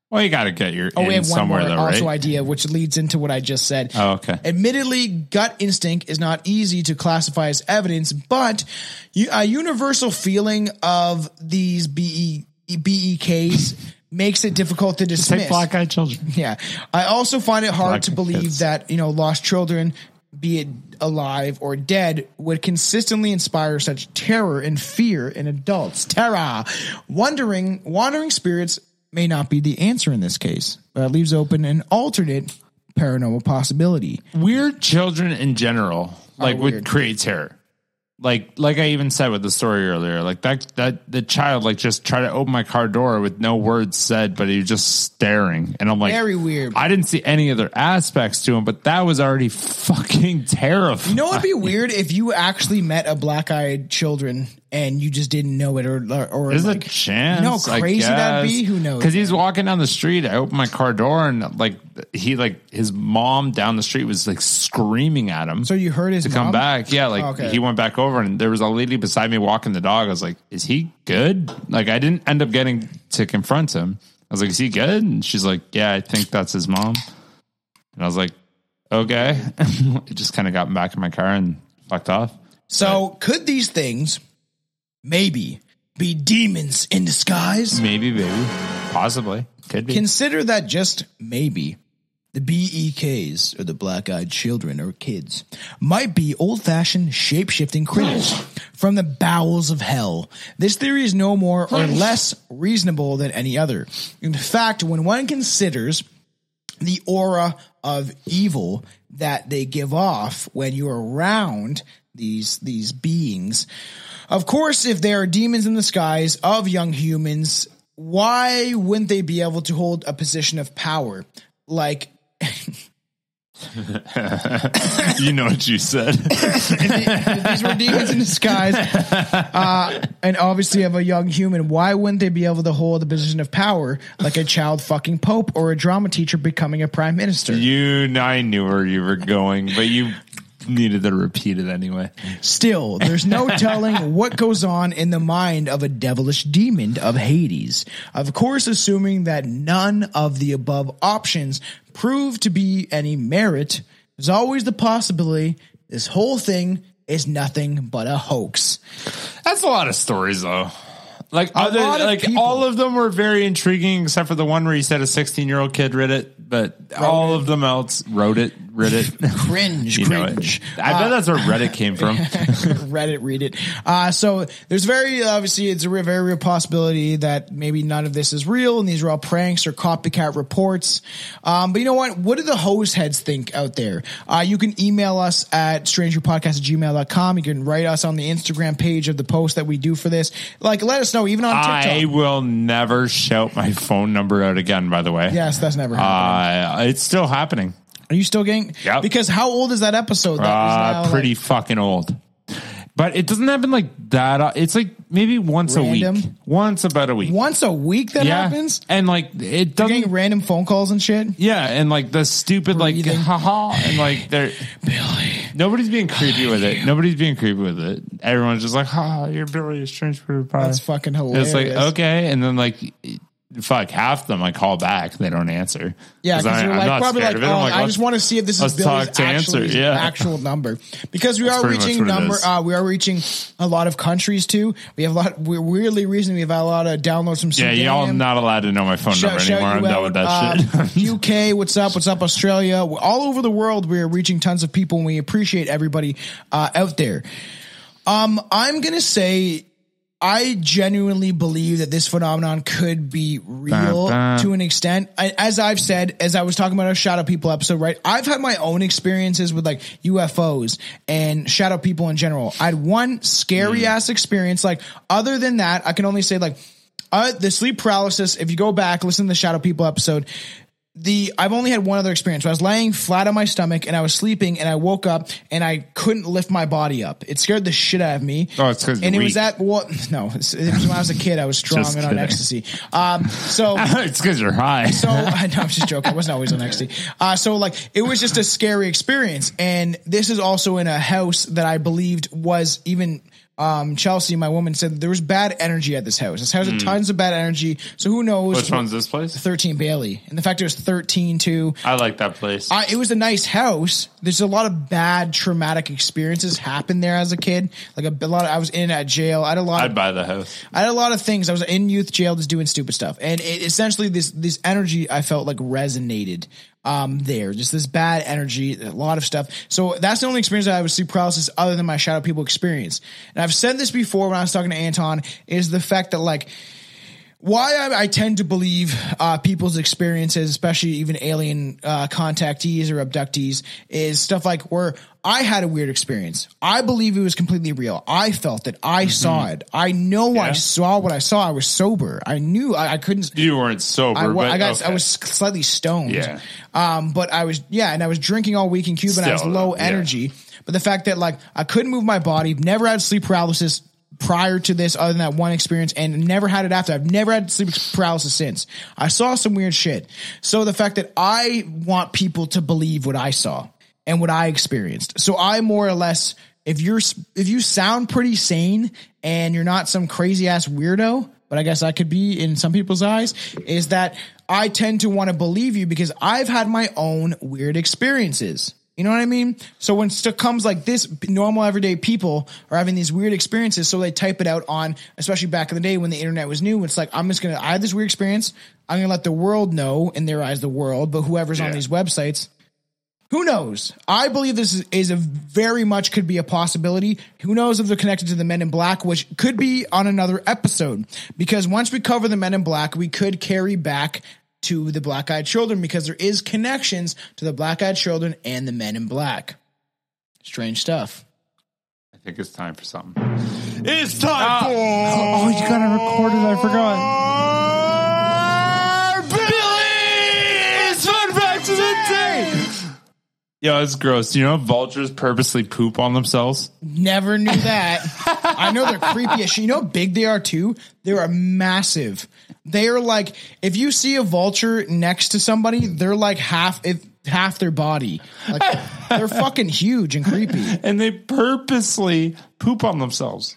Well, you got to get your oh, in we have one somewhere, more though, also right? idea, which leads into what I just said. Oh, okay. Admittedly, gut instinct is not easy to classify as evidence, but a universal feeling of these B E Ks makes it difficult to dismiss. Take black-eyed children. Yeah. I also find it hard Black to believe kids. that, you know, lost children, be it alive or dead, would consistently inspire such terror and fear in adults. Terror. Wandering, wandering spirits may not be the answer in this case, but it leaves open an alternate paranormal possibility. Weird children in general, like, would create terror. Like, like I even said with the story earlier, like that, that the child, like, just tried to open my car door with no words said, but he was just staring. And I'm like, very weird. I didn't see any other aspects to him, but that was already fucking terrifying. You know, it'd be weird if you actually met a black-eyed children and you just didn't know it, or, or there's like, a chance. You know how crazy that'd be? Who knows? Because he's walking down the street. I opened my car door, and like he, like his mom down the street was like screaming at him. So you heard his to mom? Come back? Yeah, like oh, okay. He went back over, and there was a lady beside me walking the dog. I was like, "Is he good?" Like I didn't end up getting to confront him. I was like, "Is he good?" And she's like, "Yeah, I think that's his mom." And I was like, "Okay." It just kind of got back in my car and fucked off. So but, could these things? Maybe be demons in disguise? Maybe, maybe. Possibly. Could be. Consider that just maybe the B E Ks, or the black-eyed children or kids, might be old-fashioned shape-shifting critters from the bowels of hell. This theory is no more or less reasonable than any other. In fact, when one considers the aura of evil that they give off when you're around these these beings. Of course, if there are demons in the skies of young humans, why wouldn't they be able to hold a position of power? Like, you know what you said. If these were demons in the skies, uh, and obviously of a young human, why wouldn't they be able to hold a position of power like a child fucking pope or a drama teacher becoming a prime minister? You, I knew where you were going, but you... needed to repeat it anyway. Still, there's no telling what goes on in the mind of a devilish demon of Hades. Of course, assuming that none of the above options prove to be any merit, there's always the possibility this whole thing is nothing but a hoax. That's a lot of stories, though. Like, other, like people. All of them were very intriguing, except for the one where you said a sixteen-year-old kid read it, but wrote all it. of them else wrote it, read it. cringe, cringe. It. I uh, bet that's where Reddit came from. Reddit, read it. Uh, so there's very, obviously, it's a very real possibility that maybe none of this is real, and these are all pranks or copycat reports. Um, but you know what? What do the hose heads think out there? Uh, you can email us at stranger podcast at gmail dot com. You can write us on the Instagram page of the post that we do for this. Like, let us know. No, even on TikTok. I will never shout my phone number out again, by the way. Yes, that's never happening. Uh, it's still happening. Are you still getting? Yep. Because how old is that episode? That uh, is now pretty like, fucking old. But it doesn't happen like that. It's like maybe once random. a week. Once about a week. Once a week that yeah. happens? And like it doesn't. You're getting random phone calls and shit? Yeah, and like the stupid Breathing. like haha. And like they're. Billy. Nobody's being creepy with it. Nobody's being creepy with it. Everyone's just like, ha, oh, you're Billy, you're strange for your pie. That's fucking hilarious. And it's like, okay. And then, like, fuck, half of them I call back. They don't answer. Yeah, because you're like, probably like, oh, like, I just want to see if this is Billy's actually, answer. Yeah. actual number. Because we That's are reaching number, uh, we are reaching a lot of countries, too. We have a lot, we're weirdly recently, we've had a lot of downloads from Sudan. Yeah, y'all not allowed to know my phone shout, number anymore. I'm done with that uh, shit. U K, what's up? What's up, Australia? We're all over the world, we are reaching tons of people, and we appreciate everybody uh, out there. Um, I'm going to say I genuinely believe that this phenomenon could be real bah, bah. to an extent. I, as I've said, as I was talking about our shadow people episode, right? I've had my own experiences with like U F Os and shadow people in general. I had one scary mm. ass experience. Like other than that, I can only say like uh, the sleep paralysis. If you go back, listen to the shadow people episode, the, I've only had one other experience. So I was laying flat on my stomach and I was sleeping and I woke up and I couldn't lift my body up. It scared the shit out of me. Oh, it's because and it weak. was that. Well, no, it was when I was a kid. I was strong and kidding. on ecstasy. Um, so it's because you're high. So I know I'm just joking. I wasn't always on ecstasy. Uh, so like it was just a scary experience. And this is also in a house that I believed was even. Um, Chelsea, my woman, said there was bad energy at this house. This house mm. had tons of bad energy. So who knows? Which one's this place? thirteen Bailey. And the fact it was thirteen too. I like that place. Uh, it was a nice house. There's a lot of bad traumatic experiences happened there as a kid. Like a, a lot of, I was in and out jail. I had a lot. I'd of, buy the house. I had a lot of things. I was in youth jail just doing stupid stuff. And it, essentially this, this energy I felt like resonated. Um, there, just this bad energy, a lot of stuff. So that's the only experience that I have with sleep paralysis other than my shadow people experience. And I've said this before when I was talking to Anton, is the fact that like why I, I tend to believe uh, people's experiences, especially even alien uh, contactees or abductees, is stuff like where I had a weird experience. I believe it was completely real. I felt it. I mm-hmm. saw it. I know yeah. I saw what I saw. I was sober. I knew I, I couldn't. You weren't sober. I, but I got. Okay. I was slightly stoned. Yeah. Um. But I was. Yeah. And I was drinking all week in Cuba. Still, and I was low yeah. energy. But the fact that like I couldn't move my body, never had sleep paralysis prior to this other than that one experience, and never had it after. I've never had sleep paralysis since. I saw some weird shit. So the fact that I want people to believe what I saw and what I experienced. So I more or less, if you're, if you sound pretty sane and you're not some crazy ass weirdo, but I guess I could be in some people's eyes, is that I tend to want to believe you because I've had my own weird experiences. You know what I mean? So when stuff comes like this, normal everyday people are having these weird experiences. So they type it out on, especially back in the day when the internet was new, it's like, I'm just going to, I had this weird experience. I'm going to let the world know, in their eyes, the world, but whoever's yeah. on these websites, who knows? I believe this is, is a very much could be a possibility. Who knows if they're connected to the Men in Black, which could be on another episode, because once we cover the Men in Black, we could carry back to the Black Eyed Children, because there is connections to the Black Eyed Children and the Men in Black. Strange stuff. I think it's time for something. It's time uh, for... Oh, oh, you got to record it. I forgot. Billy's Fun Facts of the Day! Yeah, it's gross. You know vultures purposely poop on themselves? Never knew that. I know they're creepy as shit. You know how big they are, too? They are massive. They are like, if you see a vulture next to somebody, they're like half if, half their body. Like, they're fucking huge and creepy. And they purposely poop on themselves.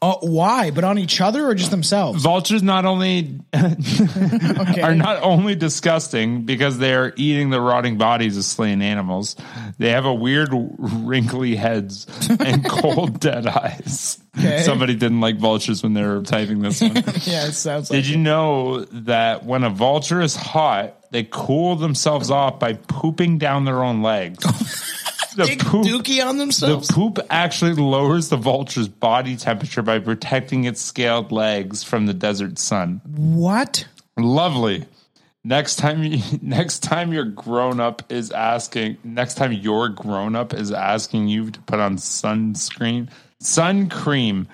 Uh, why? But on each other or just themselves? Vultures not only okay. are not only disgusting because they are eating the rotting bodies of slain animals. They have a weird wrinkly heads and cold dead eyes. Okay. Somebody didn't like vultures when they were typing this one. Yeah, it sounds like Did it. You know that when a vulture is hot, they cool themselves off by pooping down their own legs? The Big poop, dookie on themselves. The poop actually lowers the vulture's body temperature by protecting its scaled legs from the desert sun. What? Lovely. Next time, you, next time your grown up is asking. Next time your grown up is asking you to put on sunscreen, sun cream.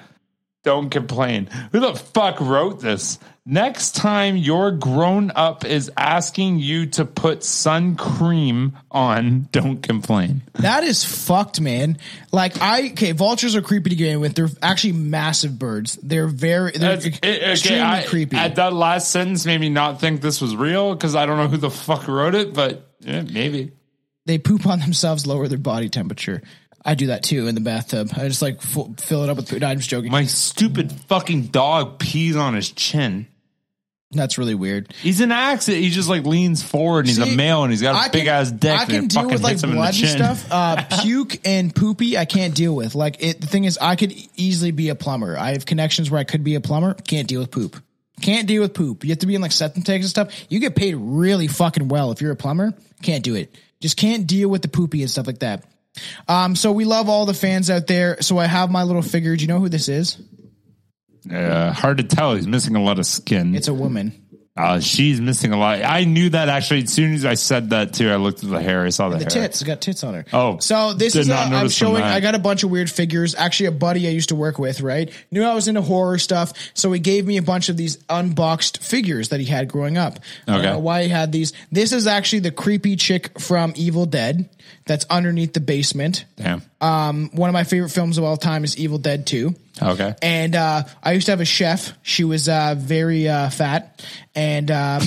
Don't complain. Who the fuck wrote this? Next time your grown up is asking you to put sun cream on, don't complain. That is fucked, man. Like I, okay, vultures are creepy to get in with. They're actually massive birds. They're very, they're it, extremely okay, I, creepy. At that last sentence made me not think this was real because I don't know who the fuck wrote it, but yeah, maybe. They poop on themselves, lower their body temperature. I do that too in the bathtub. I just like f- fill it up with food. No, I'm just joking. My stupid fucking dog pees on his chin. That's really weird. He's an accident. He just like leans forward and he's See, a male and he's got a I big can, ass dick. I can deal with like blood and stuff. Uh, puke and poopy, I can't deal with. Like it, the thing is, I could easily be a plumber. I have connections where I could be a plumber. Can't deal with poop. Can't deal with poop. You have to be in like septic tanks and stuff. You get paid really fucking well if you're a plumber. Can't do it. Just can't deal with the poopy and stuff like that. Um, so we love all the fans out there. So I have my little figure. Do you know who this is? Uh, hard to tell. He's missing a lot of skin. It's a woman. Uh, she's missing a lot. I knew that actually. As soon as I said that too, I looked at the hair. I saw the, the hair. The tits. It's got tits on her. Oh, so this is. A, I'm showing. I got a bunch of weird figures. Actually, a buddy I used to work with, right, knew I was into horror stuff, so he gave me a bunch of these unboxed figures that he had growing up. Okay, uh, why he had these? This is actually the creepy chick from Evil Dead that's underneath the basement. Damn. Um, one of my favorite films of all time is Evil Dead two. Okay. And uh, I used to have a chef. She was uh, very uh, fat. And um,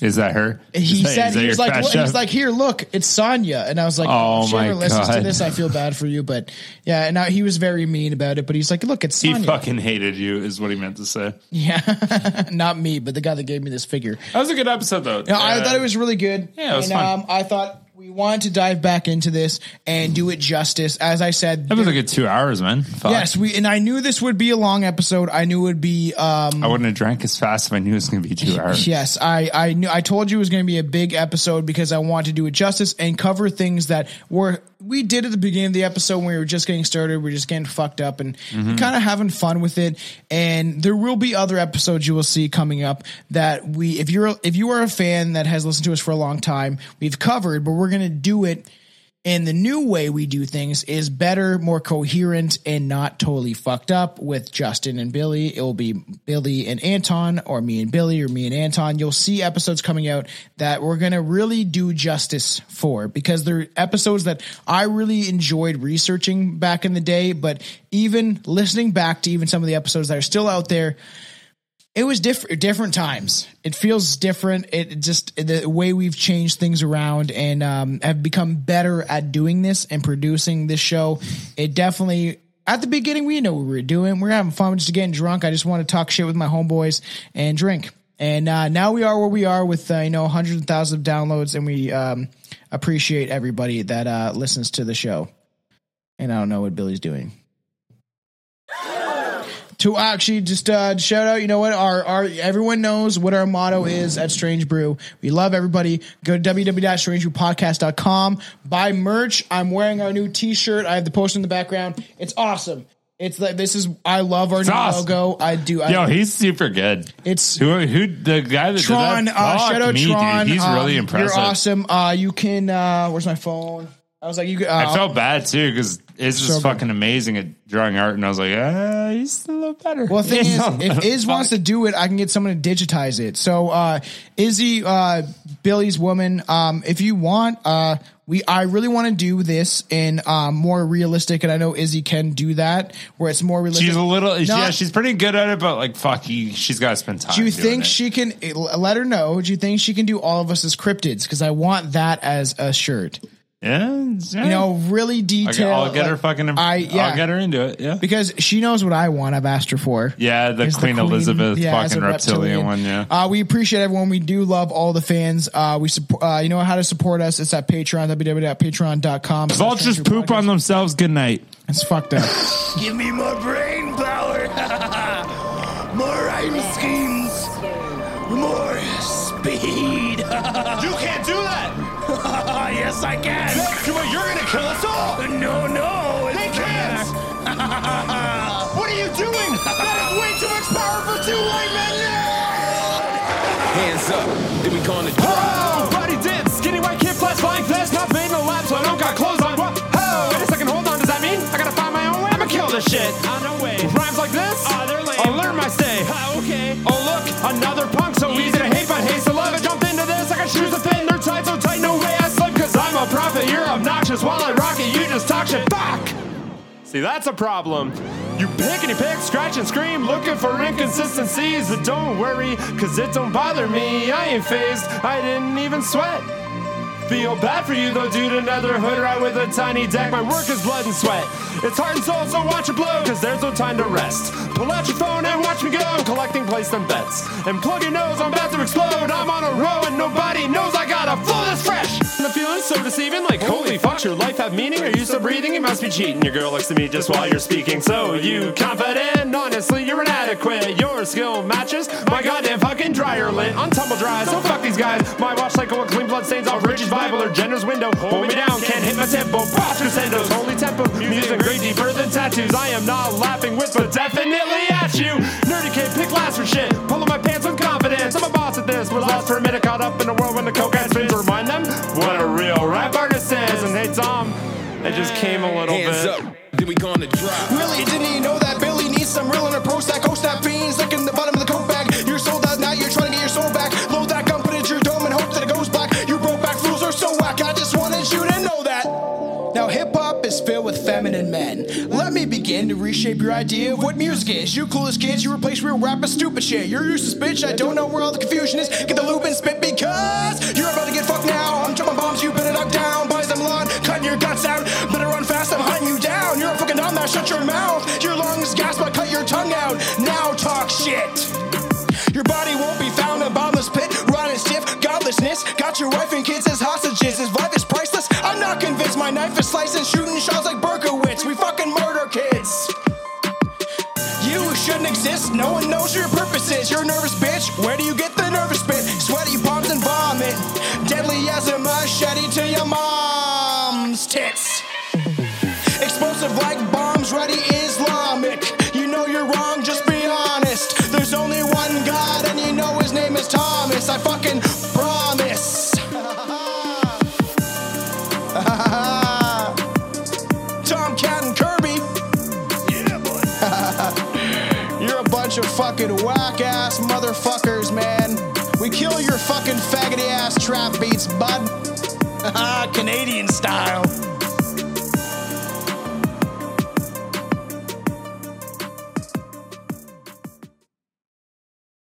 is that her? He that, said he was like, he was like, here, look, it's Sonya. And I was like, oh, if she ever listens to this, I feel bad for you. But yeah, and now he was very mean about it. But he's like, look, it's Sonya. He fucking hated you, is what he meant to say. Yeah, not me, but the guy that gave me this figure. That was a good episode, though. No, uh, I thought it was really good. Yeah, it was and, fun. Um, I thought. We want to dive back into this and do it justice. As I said, that was like a two hours, man. Fuck. Yes, we and I knew this would be a long episode. I knew it would be. Um, I wouldn't have drank as fast if I knew it was going to be two hours. Yes, I, I knew. I told you it was going to be a big episode because I wanted to do it justice and cover things that were we did at the beginning of the episode when we were just getting started. We we're just getting fucked up and mm-hmm. kind of having fun with it. And there will be other episodes you will see coming up that we, if you're if you are a fan that has listened to us for a long time, we've covered, but we're. We're going to do it in the new way we do things is better, more coherent, and not totally fucked up with Justin and Billy. It will be Billy and Anton or me and Billy or me and Anton. You'll see episodes coming out that we're going to really do justice for because they're episodes that I really enjoyed researching back in the day, but even listening back to even some of the episodes that are still out there, it was different, different times. It feels different. It just, the way we've changed things around and um, have become better at doing this and producing this show. It definitely, at the beginning, we know what we were doing. We're having fun, just getting drunk. I just want to talk shit with my homeboys and drink. And uh, now we are where we are with, uh, you know, hundreds of thousands of downloads. And we um, appreciate everybody that uh, listens to the show. And I don't know what Billy's doing. To actually just uh, shout out, you know what, our, our everyone knows what our motto is at Strange Brew. We love everybody. Go to w w w dot strange brew podcast dot com. Buy merch. I'm wearing our new T-shirt. I have the poster in the background. It's awesome. It's like this is I love our it's new awesome. Logo. I do. I, Yo, he's super good. It's who who the guy that Tron. Did that? Uh, shout out me, Tron. Dude. He's um, really impressive. You're awesome. Uh, you can. Uh, where's my phone? I was like, you. Uh, I felt bad too because it's just so fucking amazing at drawing art, and I was like, ah, he's a little better. Well, the thing is, if Iz wants to do it, I can get someone to digitize it. So, uh, Izzy, uh, Billy's woman, um, if you want, uh, we I really want to do this in um, more realistic, and I know Izzy can do that where it's more realistic. She's a little, Not, yeah, she's pretty good at it, but like, fuck, he, she's got to spend time. Do you think it. she can? Let her know. Do you think she can do all of us as cryptids? Because I want that as a shirt. Yeah, yeah, you know, really detailed. Okay, I'll get like, her fucking. Imp- I yeah, I'll get her into it. Yeah, because she knows what I want. I've asked her for. Yeah, the Queen, Queen Elizabeth yeah, fucking reptilian, reptilian one. Yeah, uh, we appreciate everyone. We do love all the fans. Uh, we support. Uh, you know how to support us? It's at Patreon. w w w dot patreon dot com. Vultures poop on themselves. Good night. It's fucked up. Give me more brain power, more rhyme schemes, more speed. You can't do that. Yes, I can. You're going to kill us all. No, no. They can't. What are you doing? That is way too much power for two white men. Hands up. Did we call it? Oh, body did. Skinny white kid flash flying fast. Not made no lap, so I don't got clothes on. What? Oh. Wait a second. Hold on. Does that mean I got to find my own way? I'm going to kill this shit. On no way. Rhymes like this? Ah, uh, they're lame. I'll learn my stay. Uh, okay. Oh, look. Another punk. So easy, easy to hate, but hates to love it. Jumped into this. I got shoes to fit. They're tight, so tight. No way. I'm a prophet, you're obnoxious. While I rock it, you just talk shit. Fuck! See, that's a problem. You pick and you pick, scratch and scream, looking for inconsistencies. But don't worry, cause it don't bother me. I ain't phased, I didn't even sweat. Feel bad for you though, dude. Another hood ride with a tiny deck. My work is blood and sweat. It's heart and soul, so watch it blow, cause there's no time to rest. Pull out your phone and watch me go. I'm collecting, place them bets. And plug your nose, I'm about to explode. I'm on a row and nobody knows I gotta flow this fresh. And the feeling's so deceiving, like holy fuck. your life have meaning? Are you still breathing? You must be cheating. Your girl looks at me just while you're speaking. So you confident? Honestly, you're inadequate. Your skill matches my goddamn fucking dryer lint. On tumble dry, so fuck these guys. My wash cycle with clean blood stains off Richie's Bible or Jenner's window. Hold me down, can't hit my tempo. Posh crescendos, holy tempo. Music great deeper than tattoos. I am not laughing with, but definitely at you. Nerdy kid, pick last for shit. Pulling my pants with confidence. I'm a boss at this. Was lost for a minute, caught up in a whirl when the coke ad spins. Remind them what a real rap artist is. And hey, Tom, it just came a little Hands bit. Up. Then we gonna drop. Really, didn't you know that Billy needs some real in her pro stack? Oh, stop being stuck in the bottom of the coke bag. You're sold out now, you're trying to get your soul back. Load that gun, put it in your dome and hope that it goes black. You broke back fools are so whack. I just wanted you to know that. Now hip-hop is filled with feminine men. Let me begin to reshape your idea of what music is. You clueless kids, you replace real rap with stupid shit. You're useless bitch, I don't know where all the confusion is. Get the loop and spit because you're about to get fucked now. I'm jumping bombs, you better knock down. Buy some lawn, cutting your guts out. Better run fast, I'm hunting you down. You're a fucking dumb, now shut your mouth. Your lungs gasp, I cut your tongue out. Now talk shit. Your body won't be found in a bottomless pit. Rotten stiff, godlessness. Got your wife and kids as hostages. His life is priceless. I'm not convinced. My knife is slicing, shooting shots like Berkowitz. We fucking murder kids. You shouldn't exist. No one knows your purposes. You're a nervous bitch. Where do you get the nervous bit? Sweaty palms and vomit. Deadly as a machete to your mom's tits. Explosive like bombs, ready Islamic. You know you're wrong, just be honest. There's only one God and you know his name is Thomas. I fucking promise. Tom, Cat, and Kirby. Yeah, boy. You're a bunch of fucking whack-ass motherfuckers, man. We kill your fucking faggoty-ass trap beats, bud. Canadian style.